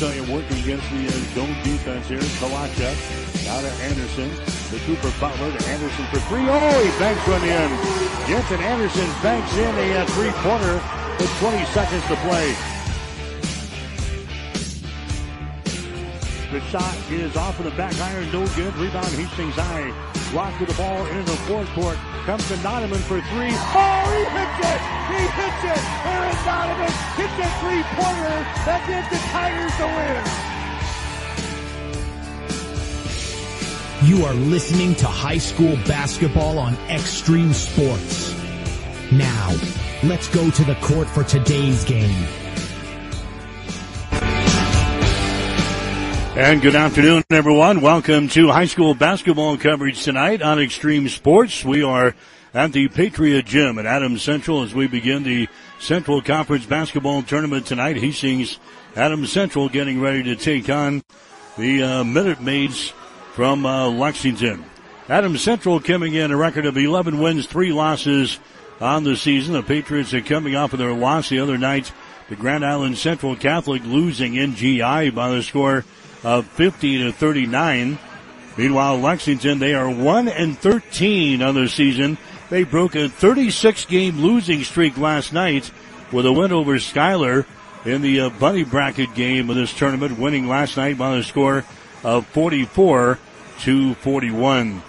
Cecilia working against the zone defense here. Kalacha out to Anderson. The Cooper Butler to Anderson for three. Oh, he banks one in. Jensen Anderson banks in a three-pointer with 20 seconds to play. The shot is off of the back iron. No good. Rebound Hastings High. Rock to the ball in the forecourt. Comes to Donovan for three. Oh, he hits it! He hits it! Aaron Donovan hits a three-pointer. That gives the Tigers the win. You are listening to high school basketball on Extreme Sports. Now, let's go to the court for today's game. And good afternoon, everyone. Welcome to high school basketball coverage tonight on Extreme Sports. We are at the Patriot Gym at Adams Central as we begin the Central Conference basketball tournament tonight. Hastings Adams Central getting ready to take on the Minute Maids from Lexington. Adams Central coming in a record of 11 wins, 3 losses on the season. The Patriots are coming off of their loss the other night. The Grand Island Central Catholic losing in GI by the score of 50-39. Meanwhile, Lexington, they are 1-13 on their season. They broke a 36-game losing streak last night with a win over Schuyler in the bunny bracket game of this tournament, winning last night by the score of 44-41.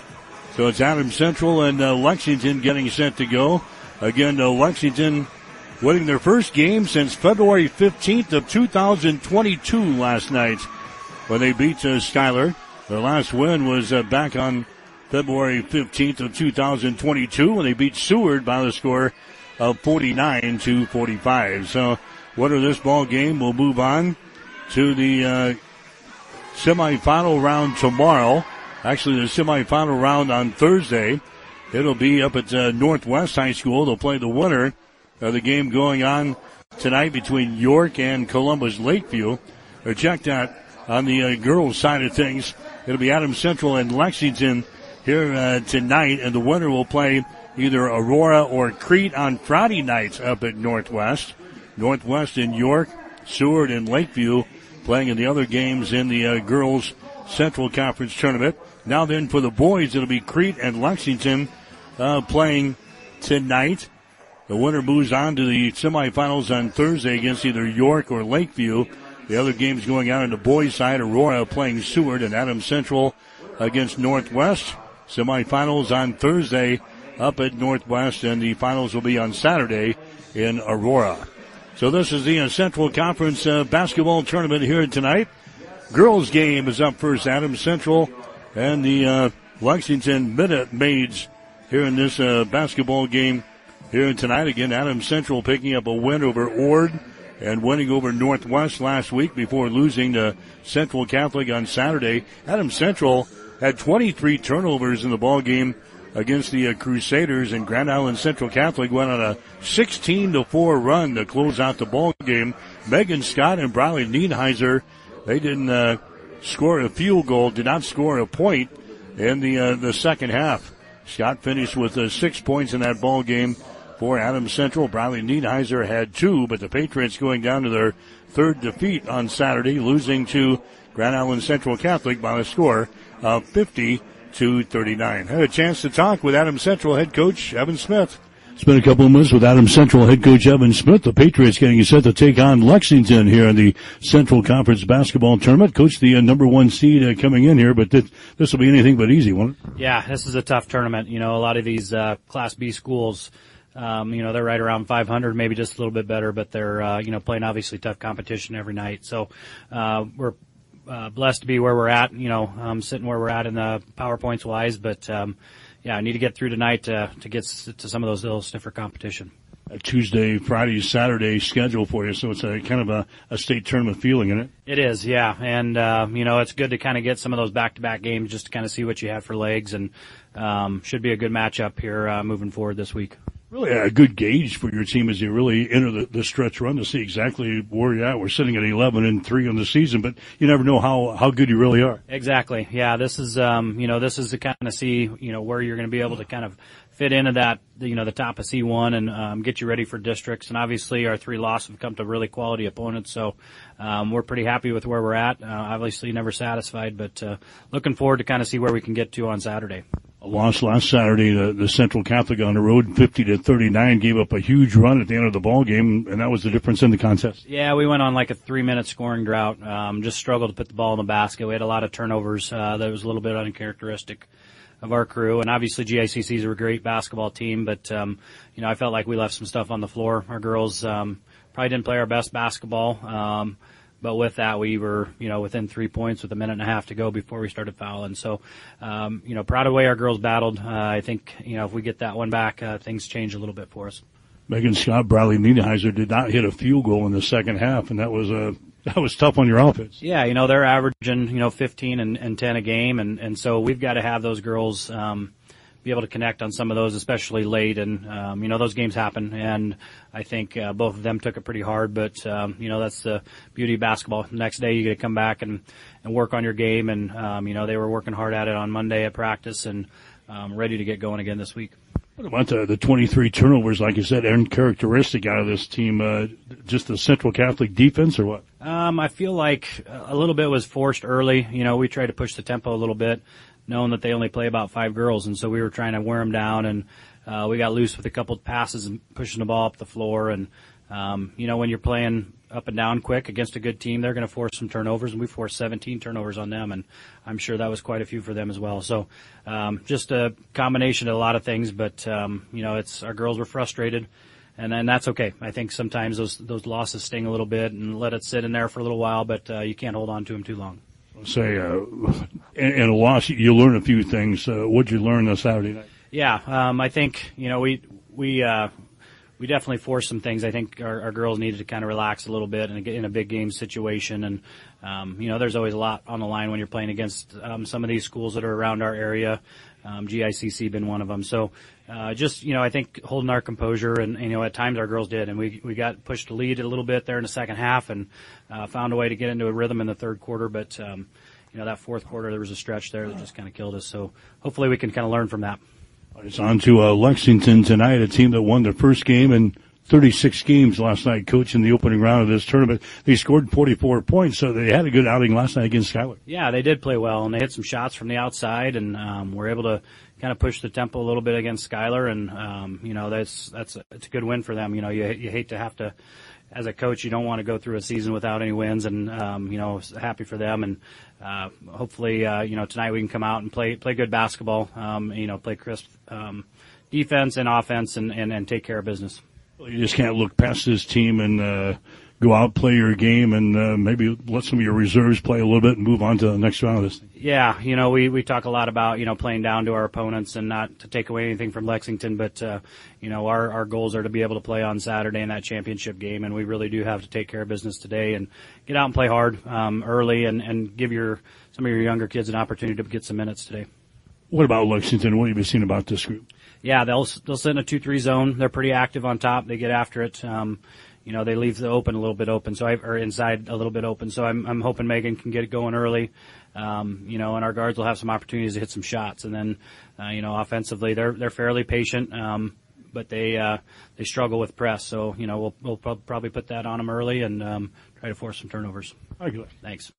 So it's Adams Central and Lexington getting set to go. Again, Lexington winning their first game since February 15th of 2022 last night, when they beat Schuyler. Their last win was back on February 15th of 2022 when they beat Seward by the score of 49-45. So winner of this ball game will move on to the semifinal round tomorrow. Actually, the semifinal round on Thursday. It'll be up at Northwest High School. They'll play the winner of the game going on tonight between York and Columbus Lakeview. Or check that. On the girls' side of things, it'll be Adams Central and Lexington here tonight, and the winner will play either Aurora or Crete on Friday nights up at Northwest. Northwest in York, Seward and Lakeview playing in the other games in the girls' Central Conference tournament. Now then, for the boys, it'll be Crete and Lexington playing tonight. The winner moves on to the semifinals on Thursday against either York or Lakeview. The other games going on the boys' side, Aurora playing Seward and Adams Central against Northwest. Semifinals on Thursday up at Northwest, and the finals will be on Saturday in Aurora. So this is the Central Conference basketball tournament here tonight. Girls' game is up first, Adams Central and the Lexington Minute Maids here in this basketball game here tonight. Again, Adams Central picking up a win over Ord and winning over Northwest last week before losing to Central Catholic on Saturday. Adams Central had 23 turnovers in the ballgame against the Crusaders, and Grand Island Central Catholic went on a 16-4 run to close out the ballgame. Megan Scott and Bradley Nienhueser, they didn't score a field goal, did not score a point in the second half. Scott finished with 6 points in that ballgame for Adams Central. Bradley Nienhueser had 2, but the Patriots going down to their third defeat on Saturday, losing to Grand Island Central Catholic by a score of 50-39. Had a chance to talk with Adams Central head coach Evan Smith. It's been a couple of minutes with Adams Central head coach Evan Smith. The Patriots getting set to take on Lexington here in the Central Conference basketball tournament. Coach, the #1 seed coming in here, but this will be anything but easy, won't it? Yeah, this is a tough tournament. You know, a lot of these Class B schools, you know, they're right around 500, maybe just a little bit better, but they're, you know, playing obviously tough competition every night. So, we're, blessed to be where we're at, you know, sitting where we're at in the PowerPoints wise, but, yeah, I need to get through tonight to get to some of those little stiffer competition. A Tuesday, Friday, Saturday schedule for you, so it's a kind of a state tournament feeling, isn't it? It is, yeah, and you know, it's good to kind of get some of those back-to-back games just to kind of see what you have for legs, and should be a good matchup here moving forward this week. Really a good gauge for your team as you really enter the stretch run to see exactly where you're at. We're sitting at 11-3 on the season, but you never know how good you really are. Exactly. Yeah, this is, you know, this is to kind of see, you know, where you're going to be able to kind of fit into that, you know, the top of C1 and get you ready for districts. And obviously our three losses have come to really quality opponents, so we're pretty happy with where we're at. Obviously never satisfied, but looking forward to kind of see where we can get to on Saturday. A loss last Saturday, the Central Catholic on the road, 50-39, gave up a huge run at the end of the ball game, and that was the difference in the contest. Yeah, we went on like a 3-minute scoring drought. Just struggled to put the ball in the basket. We had a lot of turnovers. That was a little bit uncharacteristic of our crew, and obviously GICC is a great basketball team, but you know, I felt like we left some stuff on the floor. Our girls probably didn't play our best basketball. But with that, we were, you know, within 3 points with a minute and a half to go before we started fouling. So, you know, proud of the way our girls battled. I think, you know, if we get that one back, things change a little bit for us. Megan Scott, Bradley Nienhueser did not hit a field goal in the second half, and that was tough on your offense. Yeah, you know, they're averaging, you know, 15 and 10 a game, and so we've got to have those girls be able to connect on some of those, especially late. And, you know, those games happen. And I think both of them took it pretty hard. But, you know, that's the beauty of basketball. The next day you get to come back and work on your game. And, you know, they were working hard at it on Monday at practice and ready to get going again this week. What about the 23 turnovers, like you said, uncharacteristic out of this team? Just the Central Catholic defense or what? I feel like a little bit was forced early. You know, we tried to push the tempo a little bit, knowing that they only play about 5 girls, and so we were trying to wear them down, and we got loose with a couple of passes and pushing the ball up the floor. And you know, when you're playing up and down quick against a good team, they're going to force some turnovers, and we forced 17 turnovers on them, and I'm sure that was quite a few for them as well. So just a combination of a lot of things, but you know, it's our girls were frustrated, and that's okay. I think sometimes those losses sting a little bit, and let it sit in there for a little while, but you can't hold on to them too long. Say, in a loss, you learn a few things. What'd you learn this Saturday night? Yeah, I think, you know, we definitely forced some things. I think our girls needed to kind of relax a little bit and get in a big game situation. And, you know, there's always a lot on the line when you're playing against some of these schools that are around our area. GICC been one of them. So just, you know, I think holding our composure, and, you know, at times our girls did. And we got pushed to lead a little bit there in the second half and found a way to get into a rhythm in the third quarter. But, you know, that fourth quarter, there was a stretch there that just kind of killed us. So hopefully we can kind of learn from that. It's on to Lexington tonight, a team that won their first game in 36 games last night, Coach, in the opening round of this tournament. They scored 44 points, so they had a good outing last night against Schuyler. Yeah, they did play well, and they hit some shots from the outside, and were able to kind of push the tempo a little bit against Schuyler, and, you know, it's a good win for them. You know, you hate to have to, as a coach, you don't want to go through a season without any wins, and, you know, happy for them. And, hopefully, you know, tonight we can come out and play good basketball, you know, play crisp, defense and offense and take care of business. Well, you just can't look past this team and, go out, play your game, and maybe let some of your reserves play a little bit and move on to the next round of this thing. Yeah, you know, we talk a lot about, you know, playing down to our opponents, and not to take away anything from Lexington, but, you know, our goals are to be able to play on Saturday in that championship game, and we really do have to take care of business today and get out and play hard early and give some of your younger kids an opportunity to get some minutes today. What about Lexington? What have you seen about this group? Yeah, they'll sit in a 2-3 zone. They're pretty active on top. They get after it. You know, they leave the inside a little bit open. So I'm hoping Megan can get it going early. You know, and our guards will have some opportunities to hit some shots. And then, you know, offensively, they're fairly patient. But they struggle with press. So, you know, we'll probably put that on them early and, try to force some turnovers. All right. Thanks.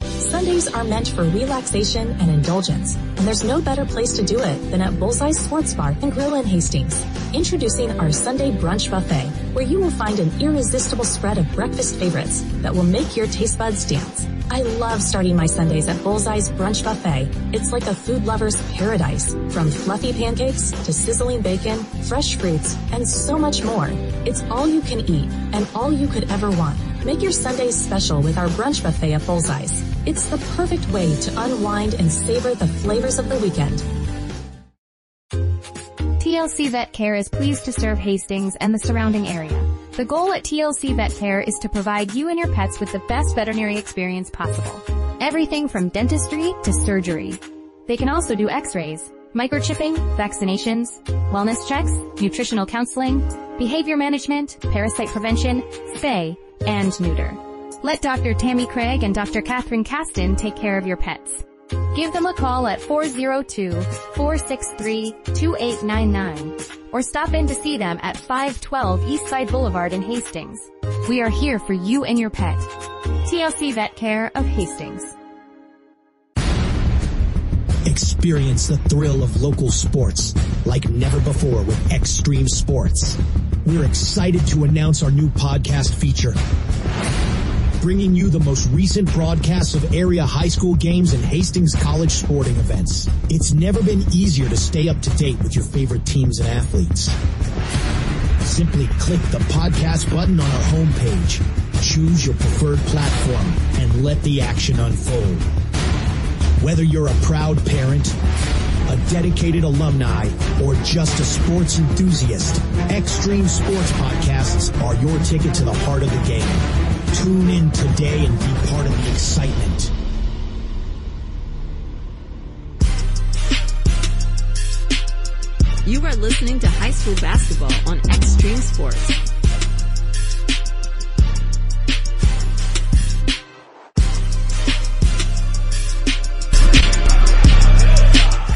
Sundays are meant for relaxation and indulgence, and there's no better place to do it than at Bullseye Sports Bar and Grill in Hastings. Introducing our Sunday Brunch Buffet, where you will find an irresistible spread of breakfast favorites that will make your taste buds dance. I love starting my Sundays at Bullseye's Brunch Buffet. It's like a food lover's paradise. From fluffy pancakes to sizzling bacon, fresh fruits, and so much more. It's all you can eat and all you could ever want. Make your Sundays special with our Brunch Buffet at Bullseye's. It's the perfect way to unwind and savor the flavors of the weekend. TLC Vet Care is pleased to serve Hastings and the surrounding area. The goal at TLC Vet Care is to provide you and your pets with the best veterinary experience possible. Everything from dentistry to surgery. They can also do x-rays, microchipping, vaccinations, wellness checks, nutritional counseling, behavior management, parasite prevention, spay, and neuter. Let Dr. Tammy Craig and Dr. Catherine Caston take care of your pets. Give them a call at 402-463-2899 or stop in to see them at 512 Eastside Boulevard in Hastings. We are here for you and your pet. TLC Vet Care of Hastings. Experience the thrill of local sports like never before with Extreme Sports. We're excited to announce our new podcast feature, bringing you the most recent broadcasts of area high school games and Hastings College sporting events. It's never been easier to stay up to date with your favorite teams and athletes. Simply click the podcast button on our homepage, choose your preferred platform, and let the action unfold. Whether you're a proud parent, a dedicated alumni, or just a sports enthusiast, Extreme Sports Podcasts are your ticket to the heart of the game. Tune in today and be part of the excitement. You are listening to high school basketball on Extreme Sports.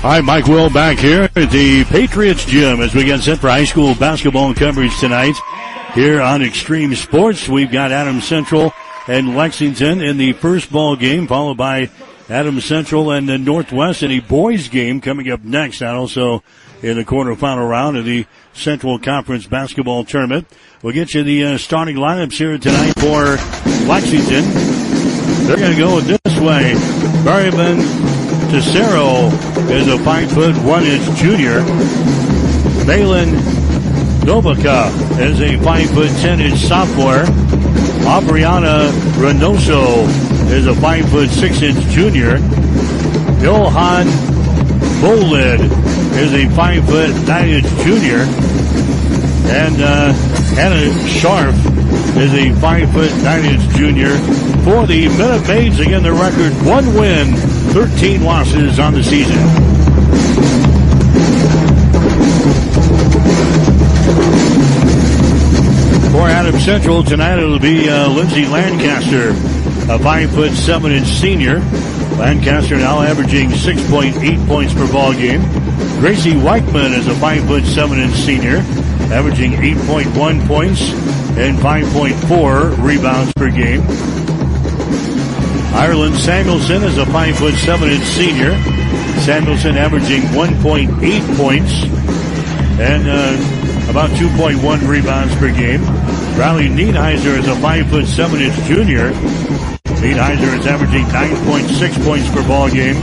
Hi, Mike Will back here at the Patriots Gym as we get set for high school basketball coverage tonight. Here on Extreme Sports, we've got Adams Central and Lexington in the first ball game, followed by Adams Central and the Northwest in a boys game coming up next. And also in the quarterfinal round of the Central Conference basketball tournament. We'll get you the starting lineups here tonight for Lexington. They're going to go this way. Berryman Tessero is a 5'1" junior. Malin Dobica is a 5'10" sophomore. Aubriana Reynosa is a 5'6" junior. Johan Boled is a 5'9" junior. And Anna Scharf is a 5'9" junior. For the Minute Maids, again, the record 1 win, 13 losses on the season. For Adams Central tonight, it'll be Lindsey Lancaster, a 5'7" senior. Lancaster now averaging 6.8 points per ball game. Gracie Weichman is a 5'7" senior, averaging 8.1 points and 5.4 rebounds per game. Ireland Samuelson is a 5'7" senior. Samuelson averaging 1.8 points and about 2.1 rebounds per game. Riley Nienhueser is a 5'7" junior. Nienhueser is averaging 9.6 points per ball game.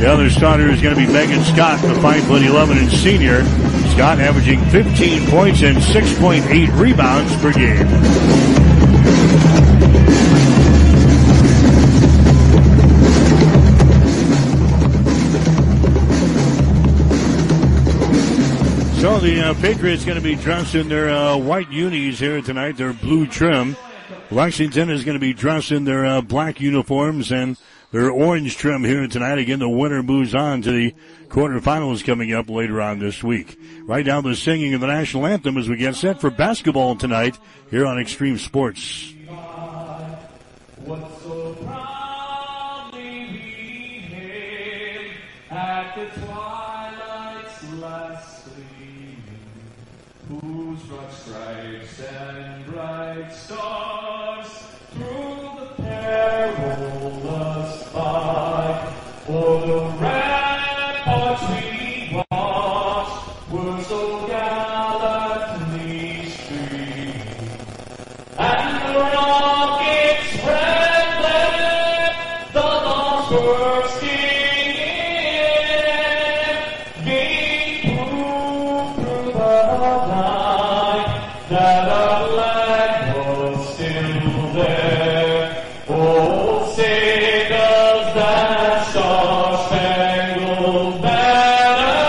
The other starter is going to be Megan Scott, the 5'11" senior. Scott averaging 15 points and 6.8 rebounds per game. So the Patriots going to be dressed in their white unis here tonight, their blue trim. Lexington is going to be dressed in their black uniforms and their orange trim here tonight. Again, the winner moves on to the quarterfinals coming up later on this week. Right now, the singing of the national anthem as we get set for basketball tonight here on Extreme Sports. What so proudly we hailed at the twilight's last. Whose broad stripes and bright stars through the perilous fight, o'er the ramparts we watched, were so gallantly streaming, and the rocket's red glare, the lost words giving, gave proof through the that our flag was still there. Oh, say does that star-spangled banner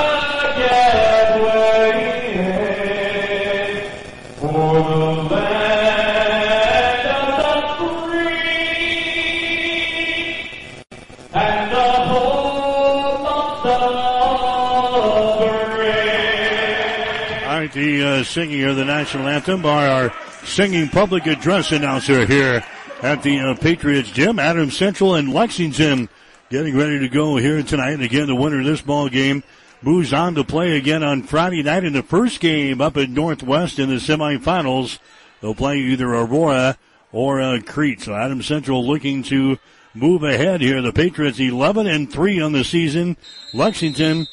yet wave for the land of the free and the home of the brave. All right, the singing of the national anthem by our singing public address announcer here at the Patriots Gym. Adams Central and Lexington getting ready to go here tonight. And again, the winner of this ball game moves on to play again on Friday night in the first game up at Northwest in the semifinals. They'll play either Aurora or Crete. So Adams Central looking to move ahead here. The Patriots 11-3 on the season. Lexington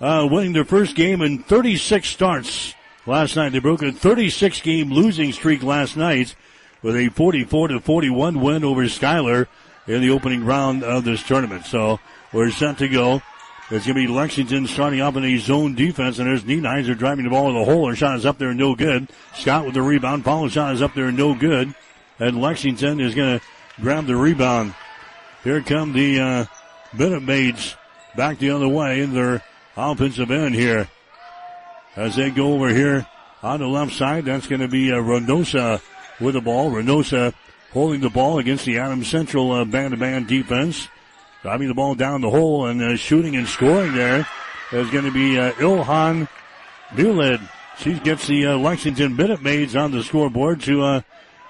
winning their first game in 36 starts last night. They broke a 36-game losing streak last night with a 44-41 win over Schuyler in the opening round of this tournament. So we're set to go. It's going to be Lexington starting off in a zone defense, and there's Nienhueser driving the ball to the hole. Her shot is up there, no good. Scott with the rebound. Follow shot is up there, no good. And Lexington is going to grab the rebound. Here come the Bennett Maids back the other way in their offensive end here. As they go over here on the left side, that's going to be Reynosa with the ball. Reynosa holding the ball against the Adams Central band-to-band defense. Driving the ball down the hole and shooting and scoring there is going to be Ilhan Boled. She gets the Lexington Bennett Maids on the scoreboard to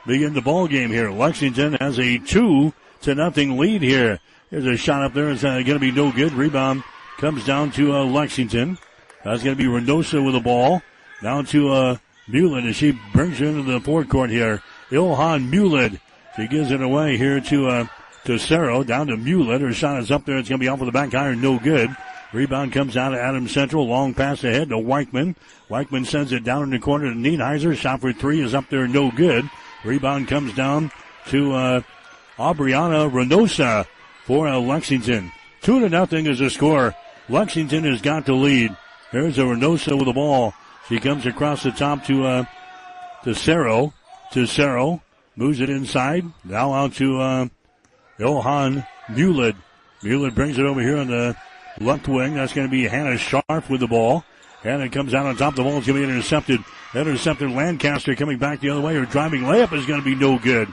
begin the ball game here. Lexington has a 2-0 lead here. There's a shot up there. It's going to be no good. Rebound comes down to Lexington. That's going to be Reynosa with the ball. Down to Boled as she brings it into the forecourt here. Ilhan Boled. She gives it away here to Tessero. Down to Boled. Her shot is up there. It's going to be off of the back iron. No good. Rebound comes out of Adams Central. Long pass ahead to Weichman. Weichman sends it down in the corner to Nienhueser. Shot for three is up there. No good. Rebound comes down to Aubriana Reynosa for Lexington. 2-0 is the score. Lexington has got the lead. Here's a Reynosa with the ball. She comes across the top to Tessero. Tessero moves it inside. Now out to Johan Boled. Boled brings it over here on the left wing. That's going to be Anna Scharf with the ball. Anna comes out on top of the ball. It's going to be intercepted. Intercepted Lancaster coming back the other way. Her driving layup is going to be no good.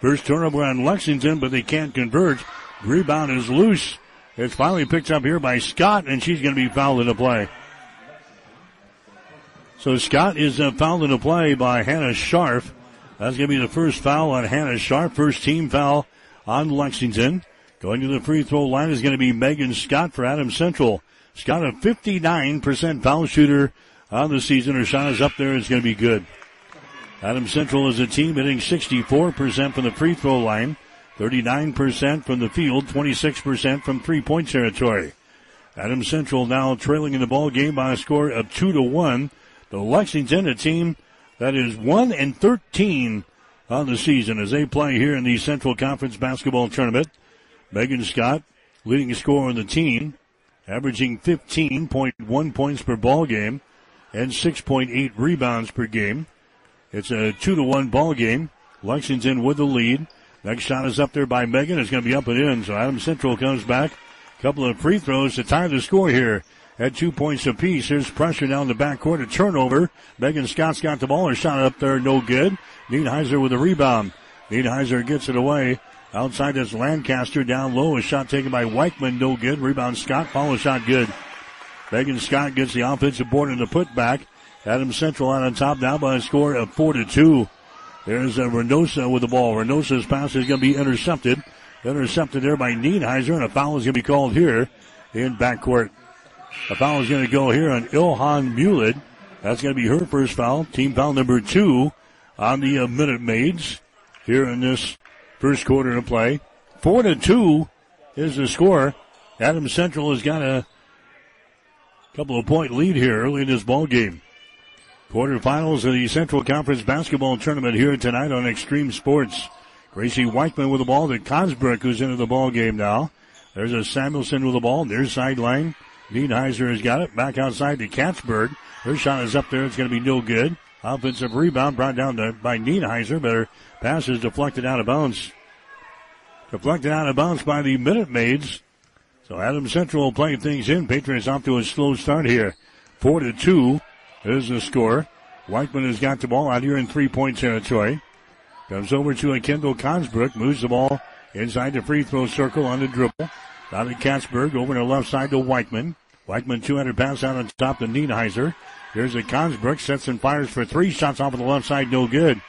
First turnover on Lexington, but they can't convert. Rebound is loose. It's finally picked up here by Scott, and she's going to be fouled into play. So Scott is fouled into play by Anna Scharf. That's going to be the first foul on Anna Scharf. First team foul on Lexington. Going to the free throw line is going to be Megan Scott for Adams Central. Scott, a 59% foul shooter on the season. Her shot is up there. It's going to be good. Adams Central is a team hitting 64% from the free throw line, 39% from the field, 26% from three-point territory. Adams Central now trailing in the ball game by a score of 2-1. The Lexington, a team that is 1-13 on the season as they play here in the Central Conference Basketball Tournament. Megan Scott, leading scorer on the team, averaging 15.1 points per ball game and 6.8 rebounds per game. It's a 2-1 ball game. Lexington with the lead. Next shot is up there by Megan. It's going to be up and in. So Adams Central comes back. A couple of free throws to tie the score here at 2 points apiece. Here's pressure down the backcourt. A turnover. Megan Scott's got the ball. Her shot up there, no good. Nienhueser with a rebound. Nienhueser gets it away. Outside is Lancaster down low. A shot taken by Weichman, no good. Rebound Scott. Follow shot, good. Megan Scott gets the offensive board and the putback. Adams Central out on top now by a score of 4-2. There's Reynosa with the ball. Reynosa's pass is going to be intercepted. Intercepted there by Nienhueser, and a foul is going to be called here in backcourt. A foul is going to go here on Ilhan Boled. That's going to be her first foul. Team foul number 2 on the Minute Maids here in this first quarter of play. 4-2 is the score. Adams Central has got a couple of point lead here early in this ball game. Quarterfinals of the Central Conference Basketball Tournament here tonight on Extreme Sports. Gracie Weichman with the ball to Consbrook, who's into the ball game now. There's a Samuelson with the ball, near sideline. Nienhueser has got it, back outside to Katzberg. Her shot is up there, it's going to be no good. Offensive rebound brought down by Nienhueser, but her pass is deflected out of bounds. Deflected out of bounds by the Minute Maids. So Adams Central playing things in. Patriots off to a slow start here. 4-2. There's the score. Weichman has got the ball out here in three-point territory. Comes over to a Kendall Consbrook. Moves the ball inside the free throw circle on the dribble. Down to Katzberg. Over to the left side to Weichman. Weichman 200 pass out on top to Nienhueser. Here's a Consbrook. Sets and fires for three. Shots off of the left side. No good.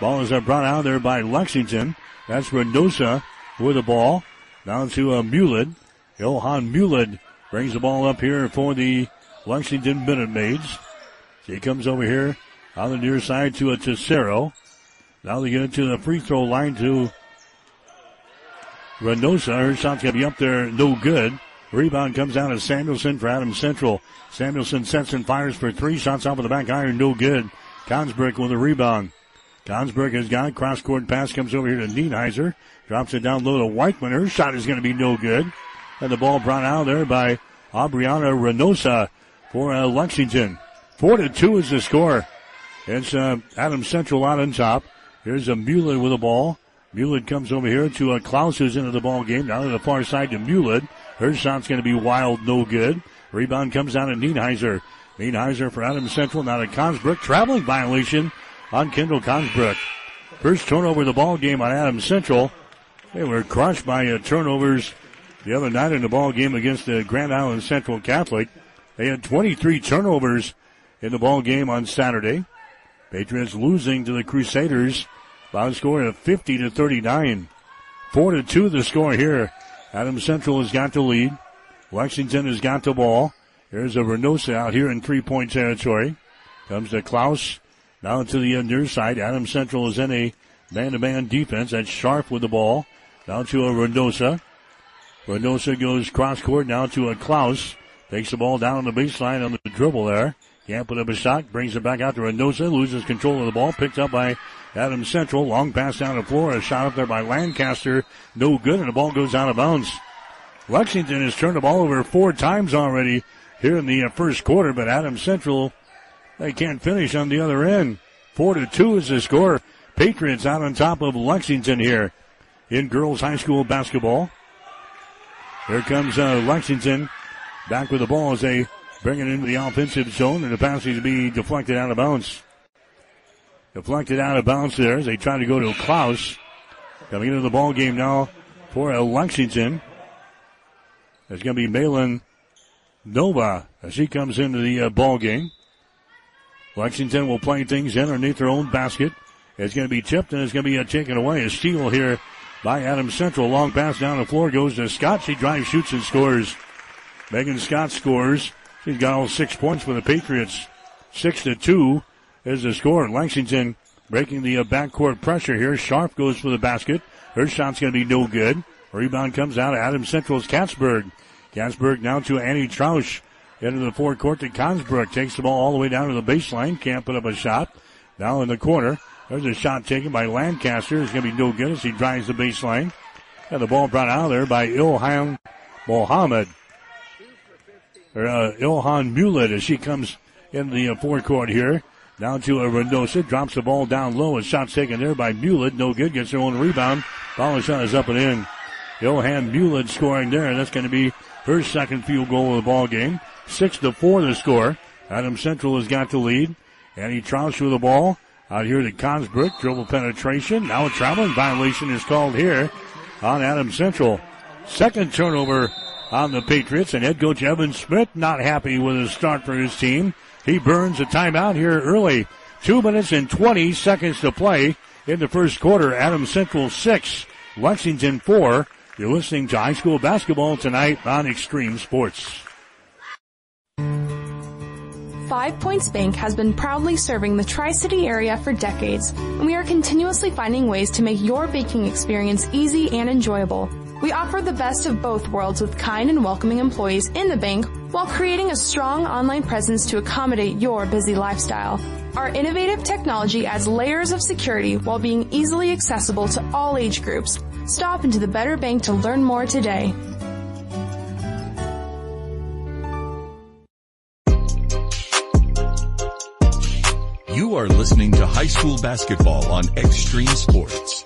Ball is brought out there by Lexington. That's Reynosa with the ball. Down to Muled. Johan Muled brings the ball up here for the Lexington Minute Maids. She comes over here on the near side to a Tessero. Now they get into the free throw line to Reynosa. Her shot's going to be up there, no good. Rebound comes down to Samuelson for Adams Central. Samuelson sets and fires for three. Shots off of the back iron, no good. Consbrook with a rebound. Consbrook has got cross-court pass, comes over here to Nienhueser. Drops it down low to Weichman. Her shot is going to be no good. And the ball brought out there by Aubriana Reynosa for Lexington. 4-2 is the score. It's Adams Central out on top. Here's a Muled with the ball. Muled comes over here to Klaus, who's into the ball game. Down to the far side to Muled. Her shot's going to be wild, no good. Rebound comes down to Nienhueser. Nienhueser for Adams Central. Now to Consbrook. Traveling violation on Kendall Consbrook. First turnover of the ball game on Adams Central. They were crushed by turnovers the other night in the ball game against the Grand Island Central Catholic. They had 23 turnovers in the ball game on Saturday. Patriots losing to the Crusaders by a score of 50-39. 4-2 the score here. Adams Central has got the lead. Lexington has got the ball. Here's a Reynosa out here in three-point territory. Comes to Klaus. Now to the near side. Adams Central is in a man-to-man defense. That's Scharf with the ball. Now to a Reynosa. Reynosa goes cross-court now to a Klaus. Takes the ball down on the baseline on the dribble there. Can't put up a shot. Brings it back out to Reynosa. Loses control of the ball. Picked up by Adams Central. Long pass down the floor. A shot up there by Lancaster. No good. And the ball goes out of bounds. Lexington has turned the ball over 4 times already here in the first quarter. But Adams Central, they can't finish on the other end. 4-2 is the score. Patriots out on top of Lexington here in girls high school basketball. Here comes Lexington back with the ball as they bring it into the offensive zone, and the pass is being deflected out of bounds. Deflected out of bounds there as they try to go to Klaus. Coming into the ball game now for Lexington. There's going to be Malin Nova as she comes into the ball game. Lexington will play things in underneath their own basket. It's going to be tipped, and it's going to be taken away. A steal here by Adams Central. Long pass down the floor goes to Scott. She drives, shoots, and scores. Megan Scott scores. She's got all 6 points for the Patriots. 6-2 is the score. Lexington breaking the backcourt pressure here. Scharf goes for the basket. Her shot's going to be no good. Rebound comes out of Adams Central's Katzberg. Katzberg now to Annie Trausch. Into the forecourt to Consbrook. Takes the ball all the way down to the baseline. Can't put up a shot. Now in the corner. There's a shot taken by Lancaster. It's going to be no good as he drives the baseline. And the ball brought out of there by Ilhan Mohammed. Ilhan Muled as she comes in the forecourt here. Down to Reynosa, drops the ball down low. A shot's taken there by Muled. No good. Gets her own rebound. Foul shot is up and in. Ilhan Muled scoring there. That's going to be her second field goal of the ball game. 6-4 the score. Adams Central has got the lead. Annie Trausch with the ball. Out here to Consbrook. Dribble penetration. Now a traveling violation is called here on Adams Central. Second turnover on the Patriots, and head coach Evan Smith not happy with his start for his team. He burns a timeout here early. 2 minutes and 20 seconds to play in the first quarter. Adams Central 6, Lexington 4. You're listening to high school basketball tonight on Extreme Sports. 5 Points Bank has been proudly serving the Tri-City area for decades, and we are continuously finding ways to make your baking experience easy and enjoyable. We offer the best of both worlds with kind and welcoming employees in the bank while creating a strong online presence to accommodate your busy lifestyle. Our innovative technology adds layers of security while being easily accessible to all age groups. Stop into the Better Bank to learn more today. You are listening to high school basketball on Extreme Sports.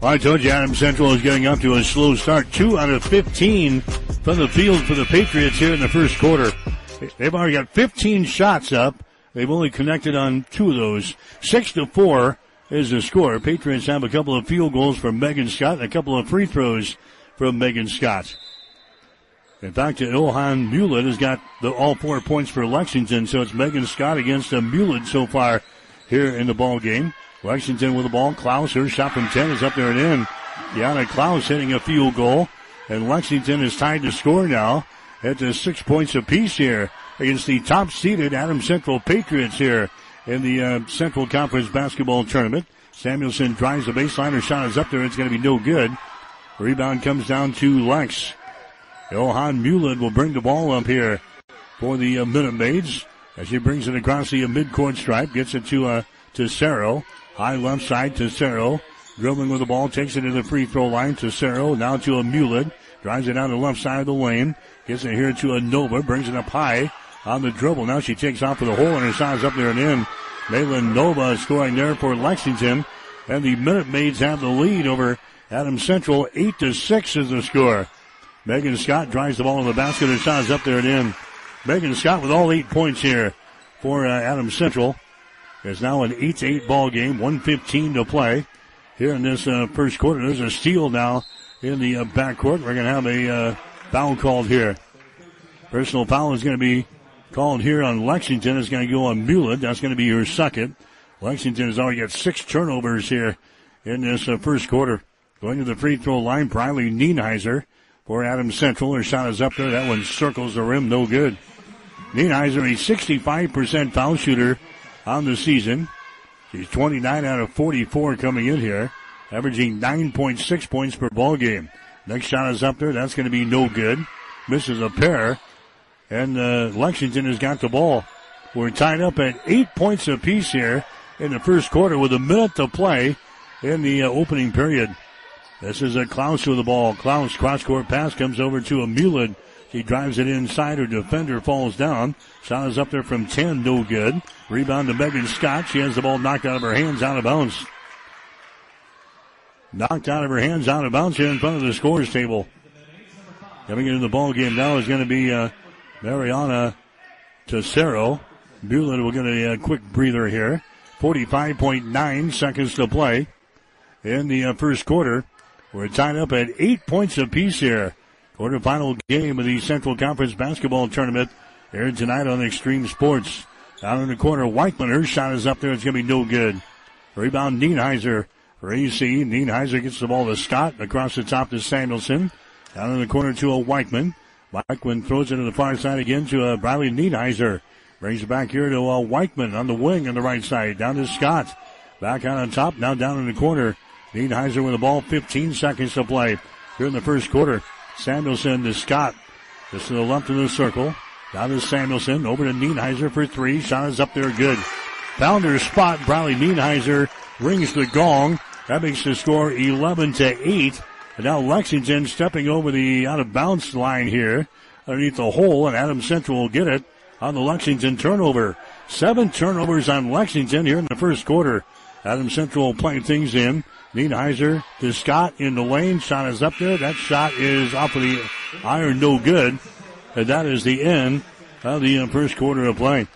Well, I told you Adams Central is getting up to a slow start. 2 out of 15 from the field for the Patriots here in the first quarter. They've already got 15 shots up. They've only connected on 2 of those. 6-4 is the score. Patriots have a couple of field goals from Megan Scott and a couple of free throws from Megan Scott. In fact, Ilhan Muled has got all 4 points for Lexington, so it's Megan Scott against Muled so far here in the ball game. Lexington with the ball. Klaus, her shot from 10 is up there and in. Kiana Klaus hitting a field goal. And Lexington is tied to score now at the 6 points apiece here against the top-seeded Adams Central Patriots here in the Central Conference basketball tournament. Samuelson drives the baseline. Her shot is up there. It's going to be no good. Rebound comes down to Lex. Johan Mullen will bring the ball up here for the Minute Maids. As she brings it across the midcourt stripe, gets it to Tessero. High left side to Tessero. Dribbling with the ball, takes it to the free throw line to Tessero. Now to a Mullen. Drives it down the left side of the lane. Gets it here to a Nova. Brings it up high on the dribble. Now she takes off for the hole and her shot is up there and in. Malin Nova scoring there for Lexington. And the Minute Maids have the lead over Adams Central. 8-6 is the score. Megan Scott drives the ball to the basket. Her shot is up there and in. Megan Scott with all 8 points here for Adams Central. It's now an 8-8 ball game, 1:15 to play here in this first quarter. There's a steal now in the backcourt. We're going to have a foul called here. Personal foul is going to be called here on Lexington. It's going to go on Mullen. That's going to be her second. Lexington has already got 6 turnovers here in this first quarter. Going to the free throw line, Riley Nienhueser for Adams Central. Her shot is up there. That one circles the rim. No good. Nienhueser, a 65% foul shooter on the season. She's 29 out of 44 coming in here, averaging 9.6 points per ball game. Next shot is up there. That's going to be no good. Misses a pair. And Lexington has got the ball. We're tied up at 8 points apiece here in the first quarter with a minute to play in the opening period. This is a Klaus with the ball. Klaus cross-court pass comes over to a Mullen. She drives it inside. Her defender falls down. Shot is up there from 10. No good. Rebound to Megan Scott. She has the ball knocked out of her hands, out of bounds. Knocked out of her hands, out of bounds here in front of the scorer's table. Coming into the ball game now is going to be Mariana Tessero. Mullen will get a quick breather here. 45.9 seconds to play in the first quarter. We're tied up at 8 points apiece here. Quarterfinal game of the Central Conference basketball tournament aired tonight on Extreme Sports. Down in the corner, Weichman, her shot is up there. It's going to be no good. Rebound, Nienhueser for AC. Nienhueser gets the ball to Scott. Across the top to Samuelson. Down in the corner to a Weichman. Weichman throws it to the far side again to Bradley Nienhueser. Brings it back here to Weichman on the wing on the right side. Down to Scott. Back out on top. Now down in the corner. Nienhueser with the ball. 15 seconds to play here in the first quarter. Samuelson to Scott. Just to the left of the circle. Down to Samuelson. Over to Nienhueser for three. Shot is up there. Good. Found her spot. Bradley Nienhueser rings the gong. That makes the score 11-8. And now Lexington stepping over the out-of-bounds line here. Underneath the hole. And Adams Central will get it on the Lexington turnover. 7 turnovers on Lexington here in the first quarter. Adams Central playing things in. Nienhueser to Scott in the lane. Shot is up there. That shot is off of the iron. No good. And that is the end of the first quarter of play.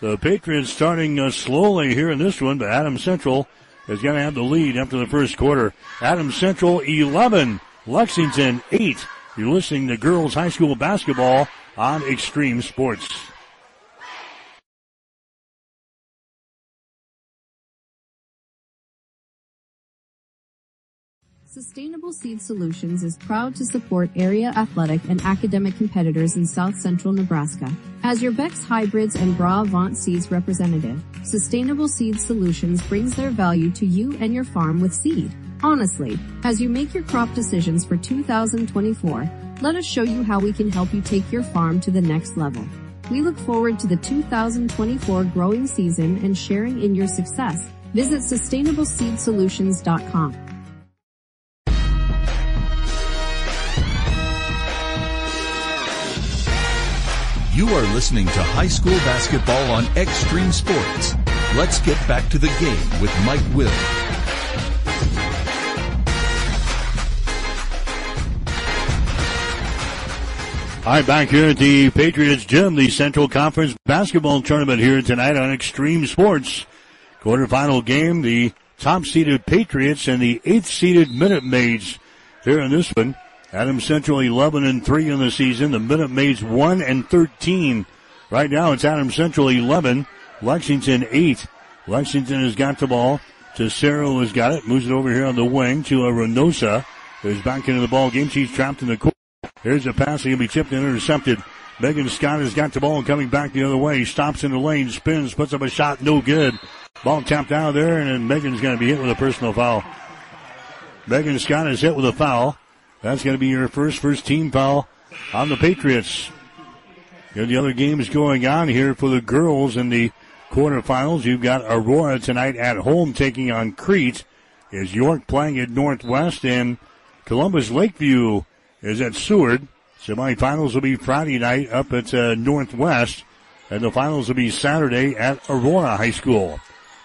The Patriots starting slowly here in this one, but Adams Central is going to have the lead after the first quarter. Adams Central 11, Lexington 8. You're listening to Girls High School Basketball on Extreme Sports. Sustainable Seed Solutions is proud to support area athletic and academic competitors in South Central Nebraska. As your Bex Hybrids and Brabant Seeds representative, Sustainable Seed Solutions brings their value to you and your farm with seed. Honestly, as you make your crop decisions for 2024, let us show you how we can help you take your farm to the next level. We look forward to the 2024 growing season and sharing in your success. Visit sustainableseedsolutions.com. You are listening to high school basketball on Extreme Sports. Let's get back to the game with Mike Will. Hi, back here at the Patriots Gym, the Central Conference basketball tournament here tonight on Extreme Sports. Quarterfinal game, the top-seeded Patriots and the 8th-seeded Minute Maids here in this one. Adams Central 11-3 in the season. The Minute Maids 1-13. Right now it's Adams Central 11, Lexington 8. Lexington has got the ball. Tessero has got it. Moves it over here on the wing to Reynosa, who's back into the ball game. She's trapped in the court. Here's a pass. He'll be tipped and intercepted. Megan Scott has got the ball coming back the other way. Stops in the lane, spins, puts up a shot. No good. Ball tapped out of there, and then Megan's going to be hit with a personal foul. Megan Scott is hit with a foul. That's going to be your first team foul on the Patriots. You know, the other games going on here for the girls in the quarterfinals. You've got Aurora tonight at home taking on Crete. Is York playing at Northwest, and Columbus Lakeview is at Seward. Semifinals will be Friday night up at Northwest, and the finals will be Saturday at Aurora High School.